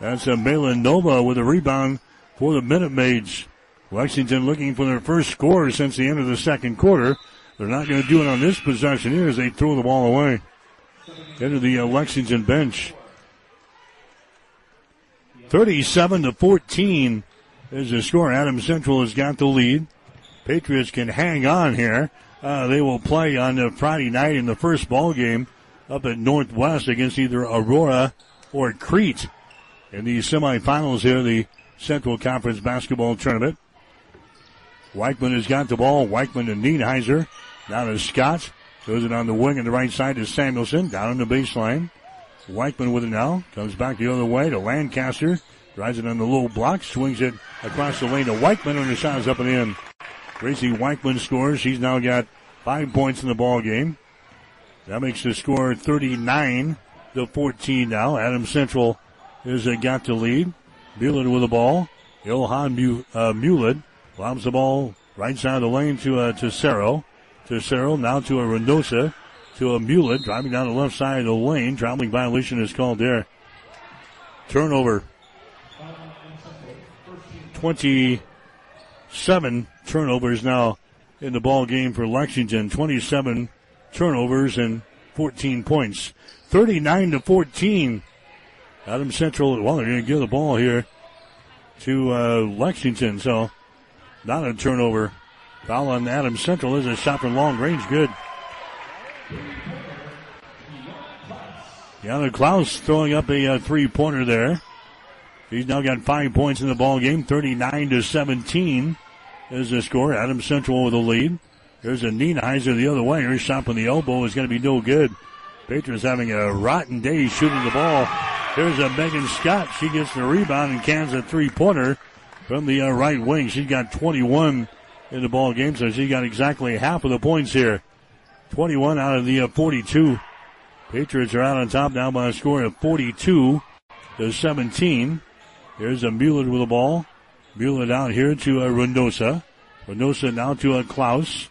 That's a Malin Nova with a rebound for the Minute Maids. Lexington looking for their first score since the end of the second quarter. They're not going to do it on this possession here as they throw the ball away into the Lexington bench. 37-14 is the score. Adams Central has got the lead. Patriots can hang on here. They will play on Friday night in the first ball game up at Northwest against either Aurora or Crete in the semifinals here, the Central Conference basketball tournament. Weichman has got the ball. Weichman to Nienhueser. Now to Scott. Throws it on the wing on the right side to Samuelson. Down on the baseline. Weichman with it now. Comes back the other way to Lancaster. Drives it on the low block. Swings it across the lane to Weichman, and the shot is up and in. Gracie Weichman scores. She's now got 5 points in the ball game. That makes the score 39-14 now. Adams Central has got the lead. Mullen with the ball. Ilhan Mullen lobs the ball right side of the lane to Tessero. Tessero now to a Reynosa, to a Mullen, driving down the left side of the lane. Traveling violation is called there. Turnover. 27 turnovers now in the ball game for Lexington. 27 turnovers and 14 points. 39-14. Adams Central, well, they're going to give the ball here to Lexington. So not a turnover. Foul on Adams Central. There's a shot from long range. Good. Kiana Klaus throwing up a three-pointer there. He's now got 5 points in the ball game. 39-17 is the score. Adams Central with the lead. There's a Nienhueser the other way. Her shot on the elbow is going to be no good. Patriots having a rotten day shooting the ball. There's a Megan Scott. She gets the rebound and cans a three-pointer from the right wing. She's got 21 in the ball game, so she got exactly half of the points here. 21 out of the 42. Patriots are out on top now by a score of 42-17. Here's a Mueller with the ball. Mueller down here to Reynosa. Reynosa now to Klaus.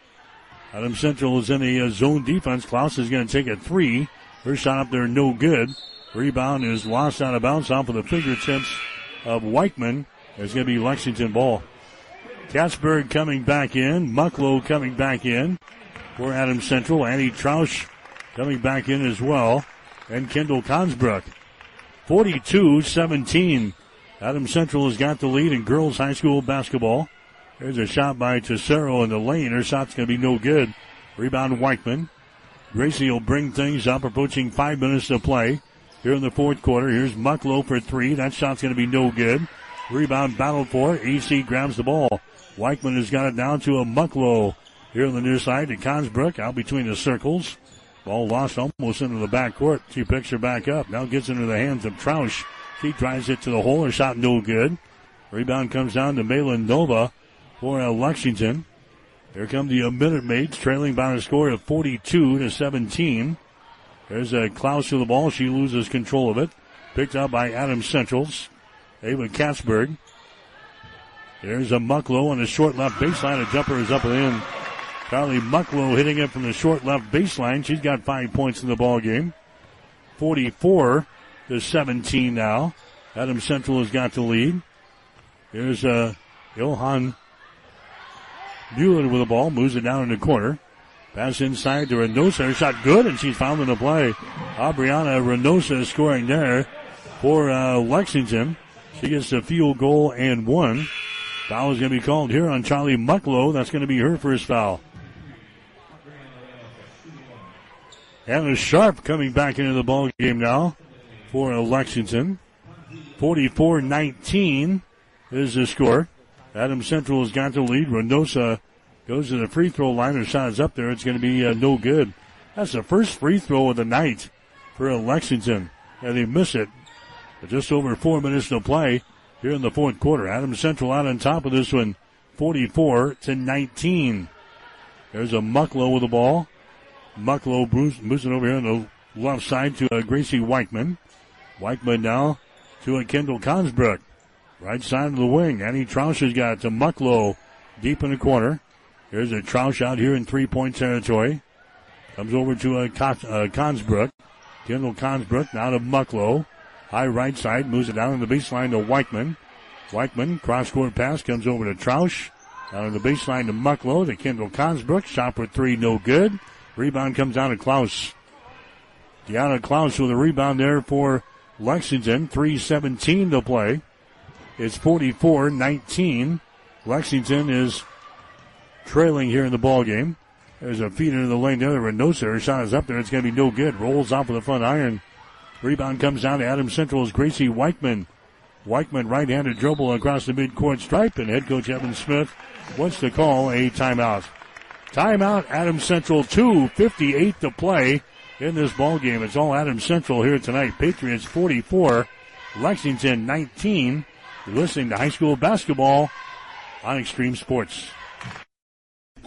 Adams Central is in a zone defense. Klaus is going to take a three. Her shot up there, no good. Rebound is lost out of bounds off of the fingertips of Weichman. It's going to be Lexington ball. Katzberg coming back in. Mucklow coming back in for Adams Central. Annie Trausch coming back in as well. And Kendall Consbrook. 42-17. Adams Central has got the lead in girls high school basketball. There's a shot by Tessero in the lane. Her shot's going to be no good. Rebound Weichman. Gracie will bring things up, approaching 5 minutes to play here in the fourth quarter. Here's Mucklow for three. That shot's going to be no good. Rebound battle for it. EC grabs the ball. Weichman has got it down to a Mucklow here on the near side to Consbrook, out between the circles. Ball lost almost into the backcourt. She picks her back up. Now gets into the hands of Trausch. She drives it to the hole. Her shot no good. Rebound comes down to Malin Nova for Lexington. Here come the Minute Maids trailing by a score of 42-17. There's a Klaus to the ball. She loses control of it. Picked up by Adams Central's Ava Katzberg. There's a Mucklow on the short left baseline. A jumper is up and in. Charlie Mucklow hitting it from the short left baseline. She's got 5 points in the ball game. 44-17 now. Adams Central has got the lead. Here's Johan Boled with the ball. Moves it down in the corner. Pass inside to Reynosa. Her shot good, and she's fouled in the play. Aubriana Reynosa scoring there for Lexington. She gets a field goal and one. Foul is going to be called here on Charlie Mucklow. That's going to be her first foul. Anna Scharf coming back into the ball game now for Lexington. 44-19 is the score. Adams Central has got the lead. Reynosa goes to the free throw line. Her shot is up there. It's going to be no good. That's the first free throw of the night for Lexington, and they miss it. But just over 4 minutes to play here in the fourth quarter. Adams Central out on top of this one, 44-19. There's a Mucklow with the ball. Mucklow moves it over here on the left side to Gracie Weichman. Weichman now to Kendall Consbrook. Right side of the wing. Annie Trausch has got it to Mucklow deep in the corner. Here's a Trausch out here in three-point territory. Comes over to Consbrook. Kendall Consbrook now to Mucklow. High right side, moves it down on the baseline to Weichman. Weichman, cross-court pass, comes over to Trausch. Down on the baseline to Mucklow, to Kendall Consbrook. Shot for three, no good. Rebound comes down to Klaus. Kiana Klaus with a rebound there for Lexington. 3:17 to play. It's 44-19. Lexington is trailing here in the ballgame. There's a feed into the lane there. Reynosa, her shot is up there. It's going to be no good. Rolls off of the front iron. Rebound comes down to Adams Central's Gracie Weichman. Weichman right-handed dribble across the midcourt stripe, and head coach Evan Smith wants to call a timeout. Timeout, Adams Central, 2:58 to play in this ballgame. It's all Adams Central here tonight. Patriots 44, Lexington 19. You're listening to high school basketball on Extreme Sports.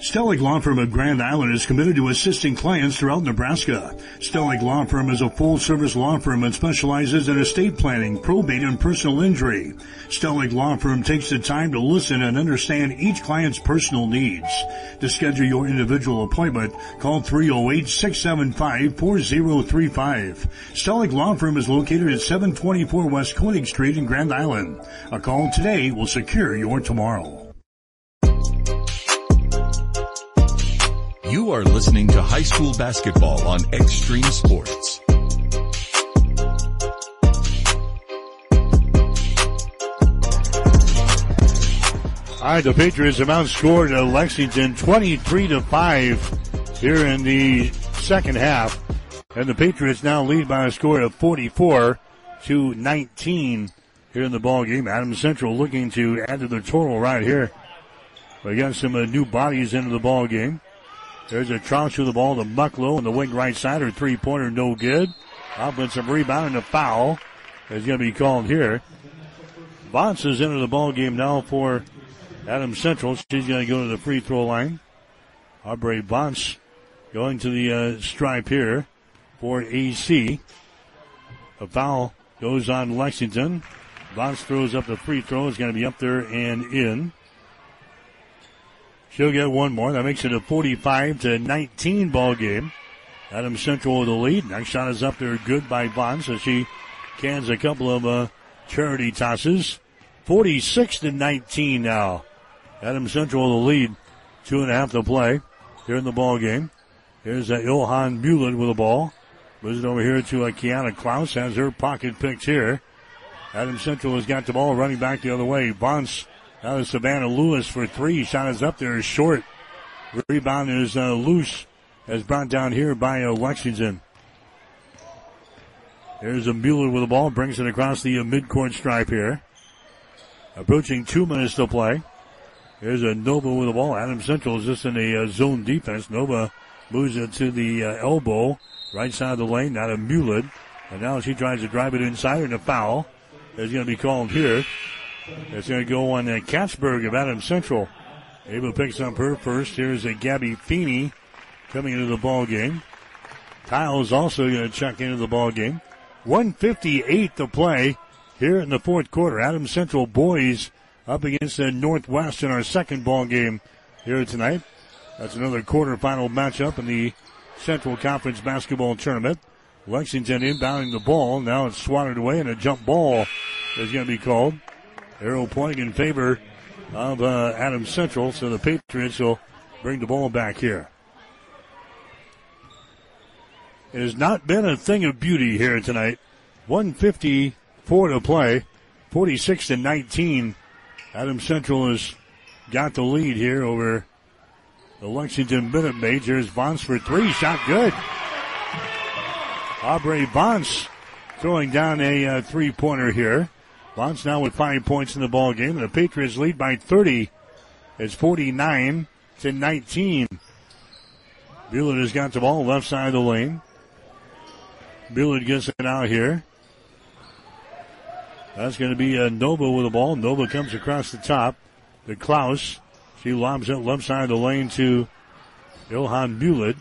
Stellick Law Firm of Grand Island is committed to assisting clients throughout Nebraska. Stellick Law Firm is a full-service law firm and specializes in estate planning, probate, and personal injury. Stellick Law Firm takes the time to listen and understand each client's personal needs. To schedule your individual appointment, call 308-675-4035. Stellick Law Firm is located at 724 West Koenig Street in Grand Island. A call today will secure your tomorrow. You are listening to high school basketball on Extreme Sports. All right, the Patriots have outscored Lexington 23-5 here in the second half. And the Patriots now lead by a score of 44-19 here in the ball game. Adams Central looking to add to the total right here. We got some new bodies into the ball game. There's a Trausch with the ball to Mucklow on the wing right side. Her three-pointer, no good. Offensive rebound and a foul is going to be called here. Bonts is into the ball game now for Adams Central. She's going to go to the free throw line. Aubrey Bonts going to the stripe here for AC. A foul goes on Lexington. Bonts throws up the free throw. It's going to be up there and in. She'll get one more. That makes it a 45-19 ball game. Adams Central with the lead. Next shot is up there good by Bonds as she cans a couple of charity tosses. 46-19 now. Adams Central with the lead. 2.5 to play here in the ball game. Here's Johan Boled with the ball. Moves it over here to Kiana Klaus. Has her pocket picked here. Adams Central has got the ball running back the other way. Bonds. Now to Savannah Lewis for three. Shot is up there. Is short. Rebound is loose. As brought down here by Lexington. There's a Mueller with the ball. Brings it across the midcourt stripe here. Approaching 2 minutes to play. There's a Nova with the ball. Adams Central is just in a zone defense. Nova moves it to the elbow. Right side of the lane. Now to Mueller. And now she tries to drive it inside and a foul is going to be called here. It's going to go on Katzberg of Adams Central. Ava picks up her first. Here's Gabby Feeney coming into the ball game. Kyle is also going to check into the ball game. 1:58 to play here in the fourth quarter. Adams Central boys up against the Northwest in our second ball game here tonight. That's another quarterfinal matchup in the Central Conference basketball tournament. Lexington inbounding the ball. Now it's swatted away and a jump ball is going to be called. Arrow pointing in favor of Adams Central, so the Patriots will bring the ball back here. It has not been a thing of beauty here tonight. 1:54 to play, 46-19. Adams Central has got the lead here over the Lexington Minute Maids. Here's Bonts for three, shot good. Aubrey Bonts throwing down a three-pointer here. Bonts now with 5 points in the ball game, and the Patriots lead by 30. It's 49-19. Bullard has got the ball left side of the lane. Bullard gets it out here. That's going to be Nova with the ball. Nova comes across the top to Klaus. She lobs it left side of the lane to Johan Bullard.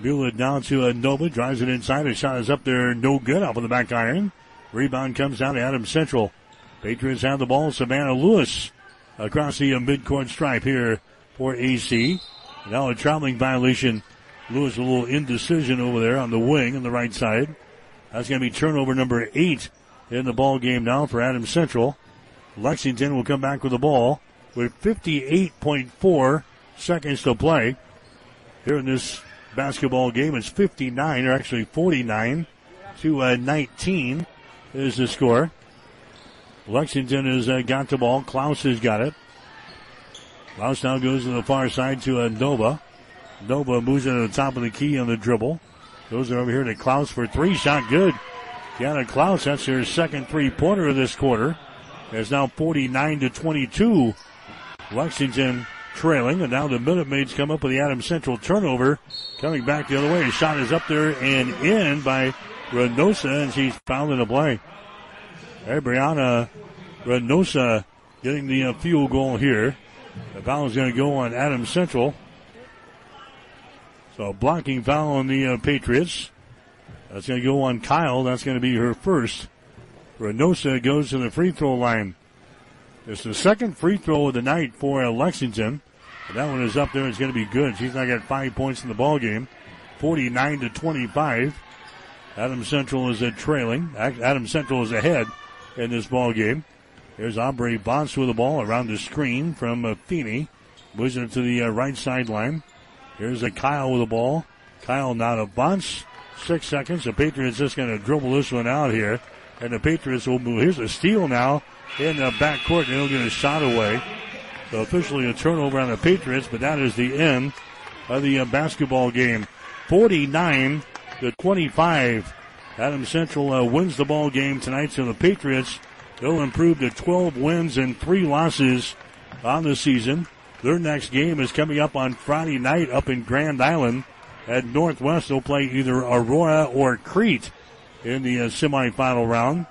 Bullard now to Nova, drives it inside. A shot is up there, no good, up on the back iron. Rebound comes down to Adams Central. Patriots have the ball. Savannah Lewis across the midcourt stripe here for AC. Now a traveling violation. Lewis a little indecision over there on the wing on the right side. That's going to be turnover number 8 in the ball game now for Adams Central. Lexington will come back with the ball with 58.4 seconds to play. Here in this basketball game, it's 49-19. Is the score. Lexington has got the ball. Klaus has got it. Klaus now goes to the far side to Nova. Nova moves it to the top of the key on the dribble. Goes over here to Klaus for three. Shot good. Kiana Klaus, that's her second three-pointer of this quarter. It's now 49-22. Lexington trailing, and now the Minute Maids come up with the Adams Central turnover. Coming back the other way. Shot is up there and in by Reynosa, and she's fouled in the play. Aubriana Reynosa getting the field goal here. The foul is going to go on Adams Central. So blocking foul on the Patriots. That's going to go on Kyle. That's going to be her first. Reynosa goes to the free throw line. It's the second free throw of the night for Lexington. But that one is up there. It's going to be good. She's now got 5 points in the ball game, 49-25. Adams Central is trailing. Adams Central is ahead in this ball game. There's Aubrey Bonts with the ball around the screen from Feeney. Moves it to the right sideline. Here's a Kyle with the ball. Kyle now to Bonts. 6 seconds. The Patriots just going to dribble this one out here. And the Patriots will move. Here's a steal now in the backcourt. And they'll get a shot away. So officially a turnover on the Patriots. But that is the end of the basketball game. 49-25. Adams Central wins the ball game tonight. So the Patriots, they'll improve to 12 wins and 3 losses on the season. Their next game is coming up on Friday night up in Grand Island. At Northwest, they'll play either Aurora or Crete in the semifinal round.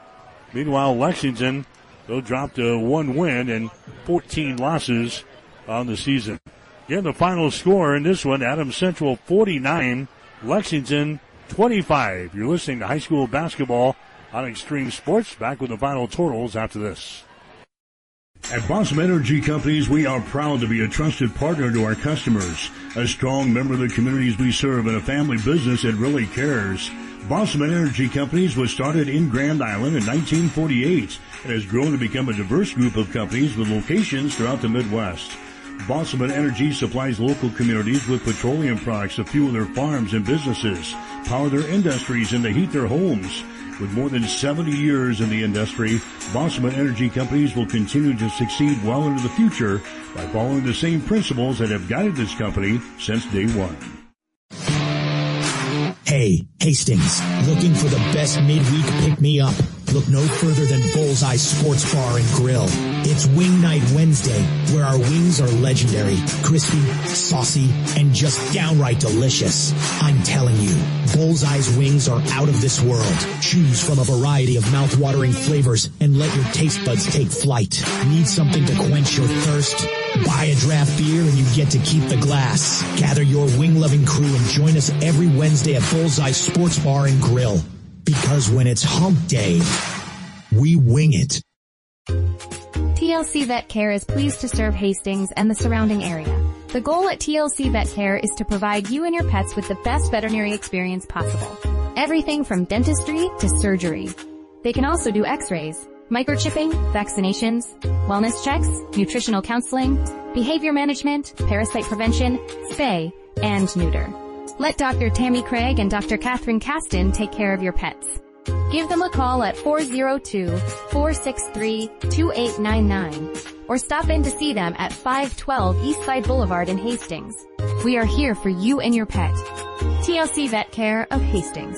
Meanwhile, Lexington, they'll drop to 1 win and 14 losses on the season. Again, the final score in this one, Adams Central 49, Lexington 25. You're listening to high school basketball on Extreme Sports. Back with the final totals after this. At Boston Energy Companies, we are proud to be a trusted partner to our customers, a strong member of the communities we serve, and a family business that really cares. Boston Energy Companies was started in Grand Island in 1948 and has grown to become a diverse group of companies with locations throughout the Midwest. Bosselman Energy supplies local communities with petroleum products to fuel their farms and businesses, power their industries, and to heat their homes. With more than 70 years in the industry, Bosselman Energy Companies will continue to succeed well into the future by following the same principles that have guided this company since day one. Hey, Hastings, looking for the best midweek pick-me-up? Look no further than Bullseye Sports Bar and Grill. It's Wing Night Wednesday, where our wings are legendary, crispy, saucy, and just downright delicious. I'm telling you, Bullseye's wings are out of this world. Choose from a variety of mouthwatering flavors and let your taste buds take flight. Need something to quench your thirst? Buy a draft beer and you get to keep the glass. Gather your wing-loving crew and join us every Wednesday at Bullseye Sports Bar and Grill. Because when it's hump day, we wing it. TLC Vet Care is pleased to serve Hastings and the surrounding area. The goal at TLC Vet Care is to provide you and your pets with the best veterinary experience possible. Everything from dentistry to surgery. They can also do x-rays, microchipping, vaccinations, wellness checks, nutritional counseling, behavior management, parasite prevention, spay, and neuter. Let Dr. Tammy Craig and Dr. Catherine Kasten take care of your pets. Give them a call at 402-463-2899 or stop in to see them at 512 Eastside Boulevard in Hastings. We are here for you and your pet. TLC Vet Care of Hastings.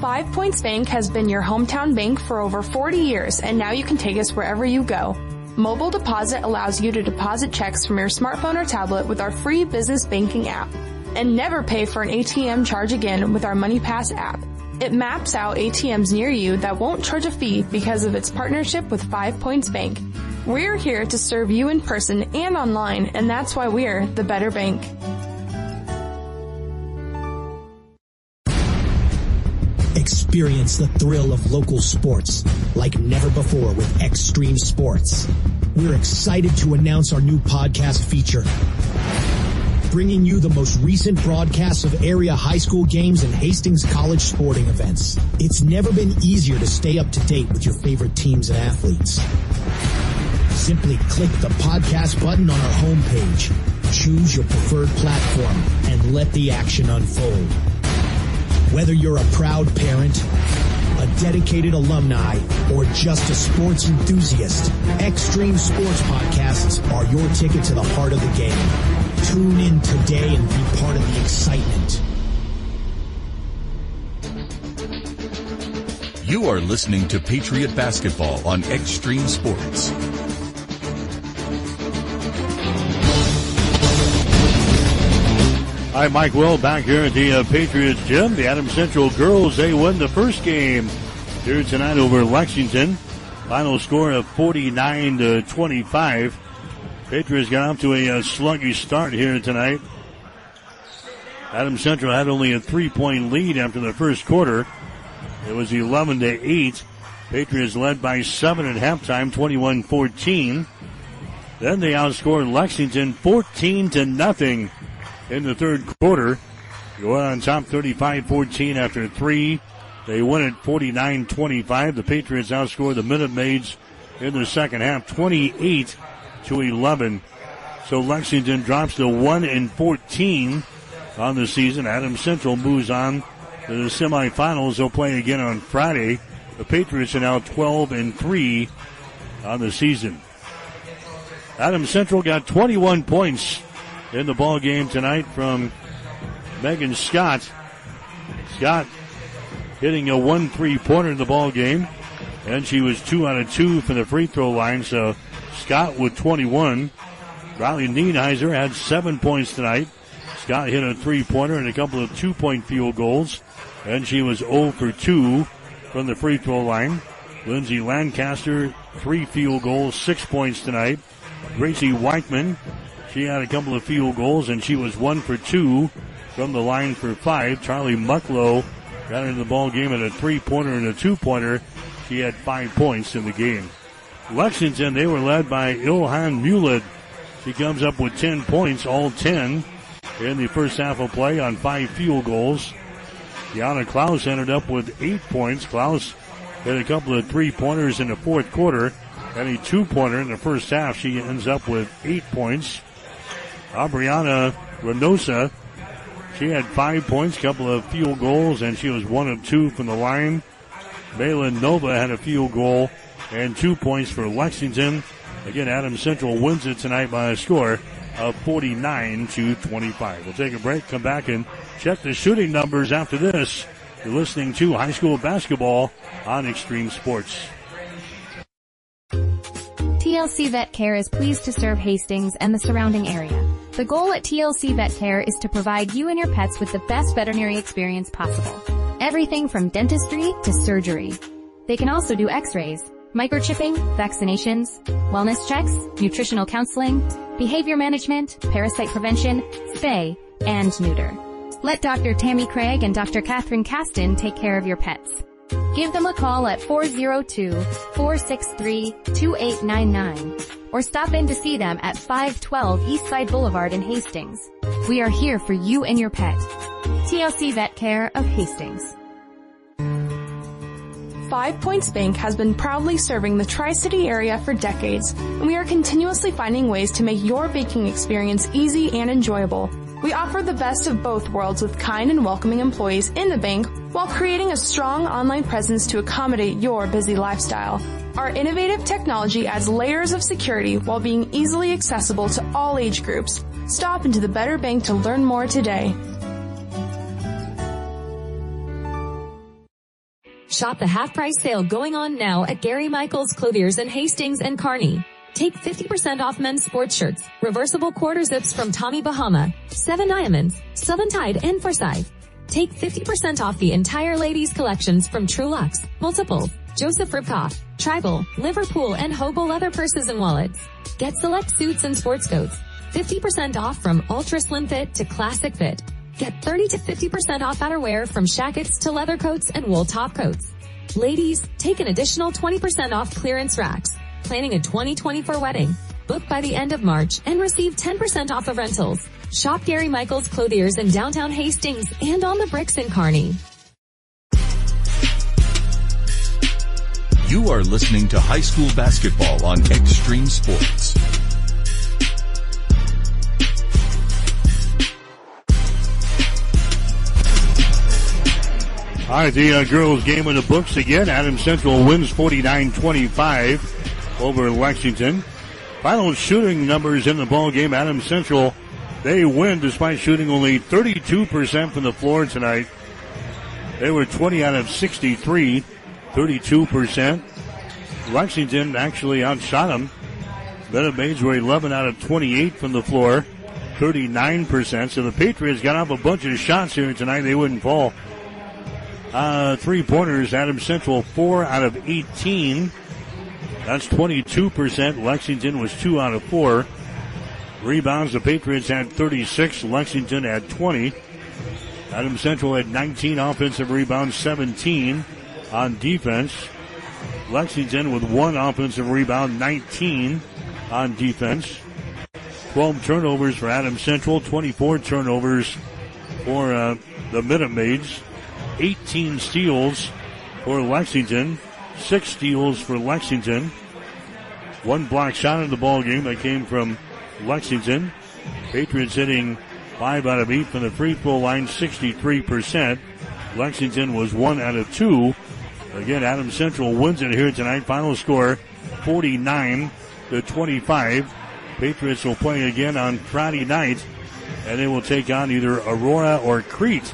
5 Points Bank has been your hometown bank for over 40 years, and now you can take us wherever you go. Mobile Deposit allows you to deposit checks from your smartphone or tablet with our free business banking app. And never pay for an ATM charge again with our MoneyPass app. It maps out ATMs near you that won't charge a fee because of its partnership with 5 Points Bank. We're here to serve you in person and online, and that's why we're the better bank. Experience the thrill of local sports like never before with Extreme Sports. We're excited to announce our new podcast feature, bringing you the most recent broadcasts of area high school games and Hastings College sporting events. It's never been easier to stay up to date with your favorite teams and athletes. Simply click the podcast button on our homepage, choose your preferred platform, and let the action unfold. Whether you're a proud parent, a dedicated alumni, or just a sports enthusiast, Extreme Sports Podcasts are your ticket to the heart of the game. Tune in today and be part of the excitement. You are listening to Patriot Basketball on Extreme Sports. Hi, Mike Will back here at the Patriots Gym. The Adams Central girls, they win the first game here tonight over Lexington. Final score of 49-25. Patriots got off to a sluggish start here tonight. Adams Central had only a 3-point lead after the first quarter. It was 11-8. Patriots led by 7 at halftime, 21-14. Then they outscored Lexington 14-0 in the third quarter. Going on top 35-14 after 3. They win it 49-25. The Patriots outscored the Minute Maids in the second half, 28-11. So Lexington drops to 1-14 on the season. Adams Central moves on to the semifinals. They'll play again on Friday. The Patriots are now 12-3 on the season. Adams Central got 21 points in the ball game tonight from Megan Scott. Scott hitting a 1 3-pointer in the ball game, and she was 2 out of 2 from the free throw line. So Scott with 21. Riley Nienhueser had 7 points tonight. Scott hit a 3-pointer and a couple of 2-point field goals, and she was 0 for 2 from the free throw line. Lindsey Lancaster, 3 field goals, 6 points tonight. Gracie Weichman, she had a couple of field goals, and she was 1 for 2 from the line for 5. Charlie Mucklow got into the ball game at a 3-pointer and a 2-pointer. She had 5 points in the game. Lexington, they were led by Ilhan Muled. She comes up with 10 points, all 10 in the first half of play on 5 field goals. Kiana Klaus ended up with 8 points. Klaus hit a couple of 3-pointers in the fourth quarter and a 2-pointer in the first half. She ends up with 8 points. Aubriana Reynosa, she had 5 points, a couple of field goals, and she was 1 of 2 from the line. Malin Nova had a field goal and 2 points for Lexington. Again, Adams Central wins it tonight by a score of 49-25. We'll take a break, come back, and check the shooting numbers after this. You're listening to high school basketball on Extreme Sports. TLC Vet Care is pleased to serve Hastings and the surrounding area. The goal at TLC Vet Care is to provide you and your pets with the best veterinary experience possible. Everything from dentistry to surgery. They can also do x-rays, microchipping, vaccinations, wellness checks, nutritional counseling, behavior management, parasite prevention, spay, and neuter. Let Dr. Tammy Craig and Dr. Catherine Kasten take care of your pets. Give them a call at 402-463-2899 or stop in to see them at 512 Eastside Boulevard in Hastings. We are here for you and your pet. TLC Vet Care of Hastings. Five Points Bank has been proudly serving the Tri-City area for decades, and we are continuously finding ways to make your banking experience easy and enjoyable. We offer the best of both worlds with kind and welcoming employees in the bank while creating a strong online presence to accommodate your busy lifestyle. Our innovative technology adds layers of security while being easily accessible to all age groups. Stop into the Better Bank to learn more today. Shop the half-price sale going on now at Gary Michaels Clothiers in Hastings and Kearney. Take 50% off men's sports shirts, reversible quarter zips from Tommy Bahama, Seven Diamonds, Southern Tide, and Forsyth. Take 50% off the entire ladies' collections from True Luxe, Multiple, Joseph Ripkoff, Tribal, Liverpool, and Hobo leather purses and wallets. Get select suits and sports coats. 50% off from Ultra Slim Fit to Classic Fit. Get 30 to 50% off outerwear from shackets to leather coats and wool top coats. Ladies, take an additional 20% off clearance racks. Planning a 2024 wedding? Book by the end of March and receive 10% off of rentals. Shop Gary Michaels Clothiers in downtown Hastings and on the bricks in Kearney. You are listening to high school basketball on Extreme Sports. All right, the girls game in the books again. Adams Central wins 49-25 over Lexington. Final shooting numbers in the ball game. Adams Central, they win despite shooting only 32% from the floor tonight. They were 20 out of 63, 32%. Lexington actually outshot them. Minute Maids were 11 out of 28 from the floor, 39%. So the Patriots got off a bunch of shots here tonight. They wouldn't fall. 3-pointers, Adams Central 4 out of 18. That's 22%. Lexington was 2 out of 4. Rebounds, the Patriots had 36, Lexington had 20. Adams Central had 19 offensive rebounds, 17 on defense. Lexington with one offensive rebound, 19 on defense. 12 turnovers for Adams Central, 24 turnovers for the Minute Maids. 18 steals for Lexington, 6 steals for Lexington. One block shot in the ballgame that came from Lexington. Patriots hitting 5 out of 8 from the free throw line, 63%. Lexington was 1 out of 2. Again, Adams Central wins it here tonight. Final score 49-25. Patriots will play again on Friday night, and they will take on either Aurora or Crete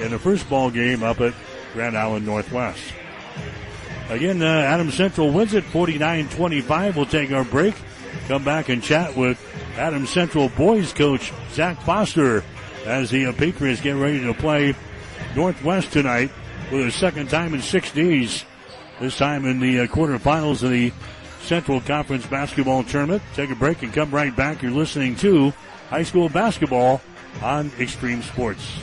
in the first ball game up at Grand Island Northwest. Again, Adams Central wins it 49-25. We'll take our break. Come back and chat with Adams Central boys coach Zach Foster as the Patriots get ready to play Northwest tonight for the second time in 6 days. This time in the quarterfinals of the Central Conference basketball tournament. Take a break and come right back. You're listening to high school basketball on Extreme Sports.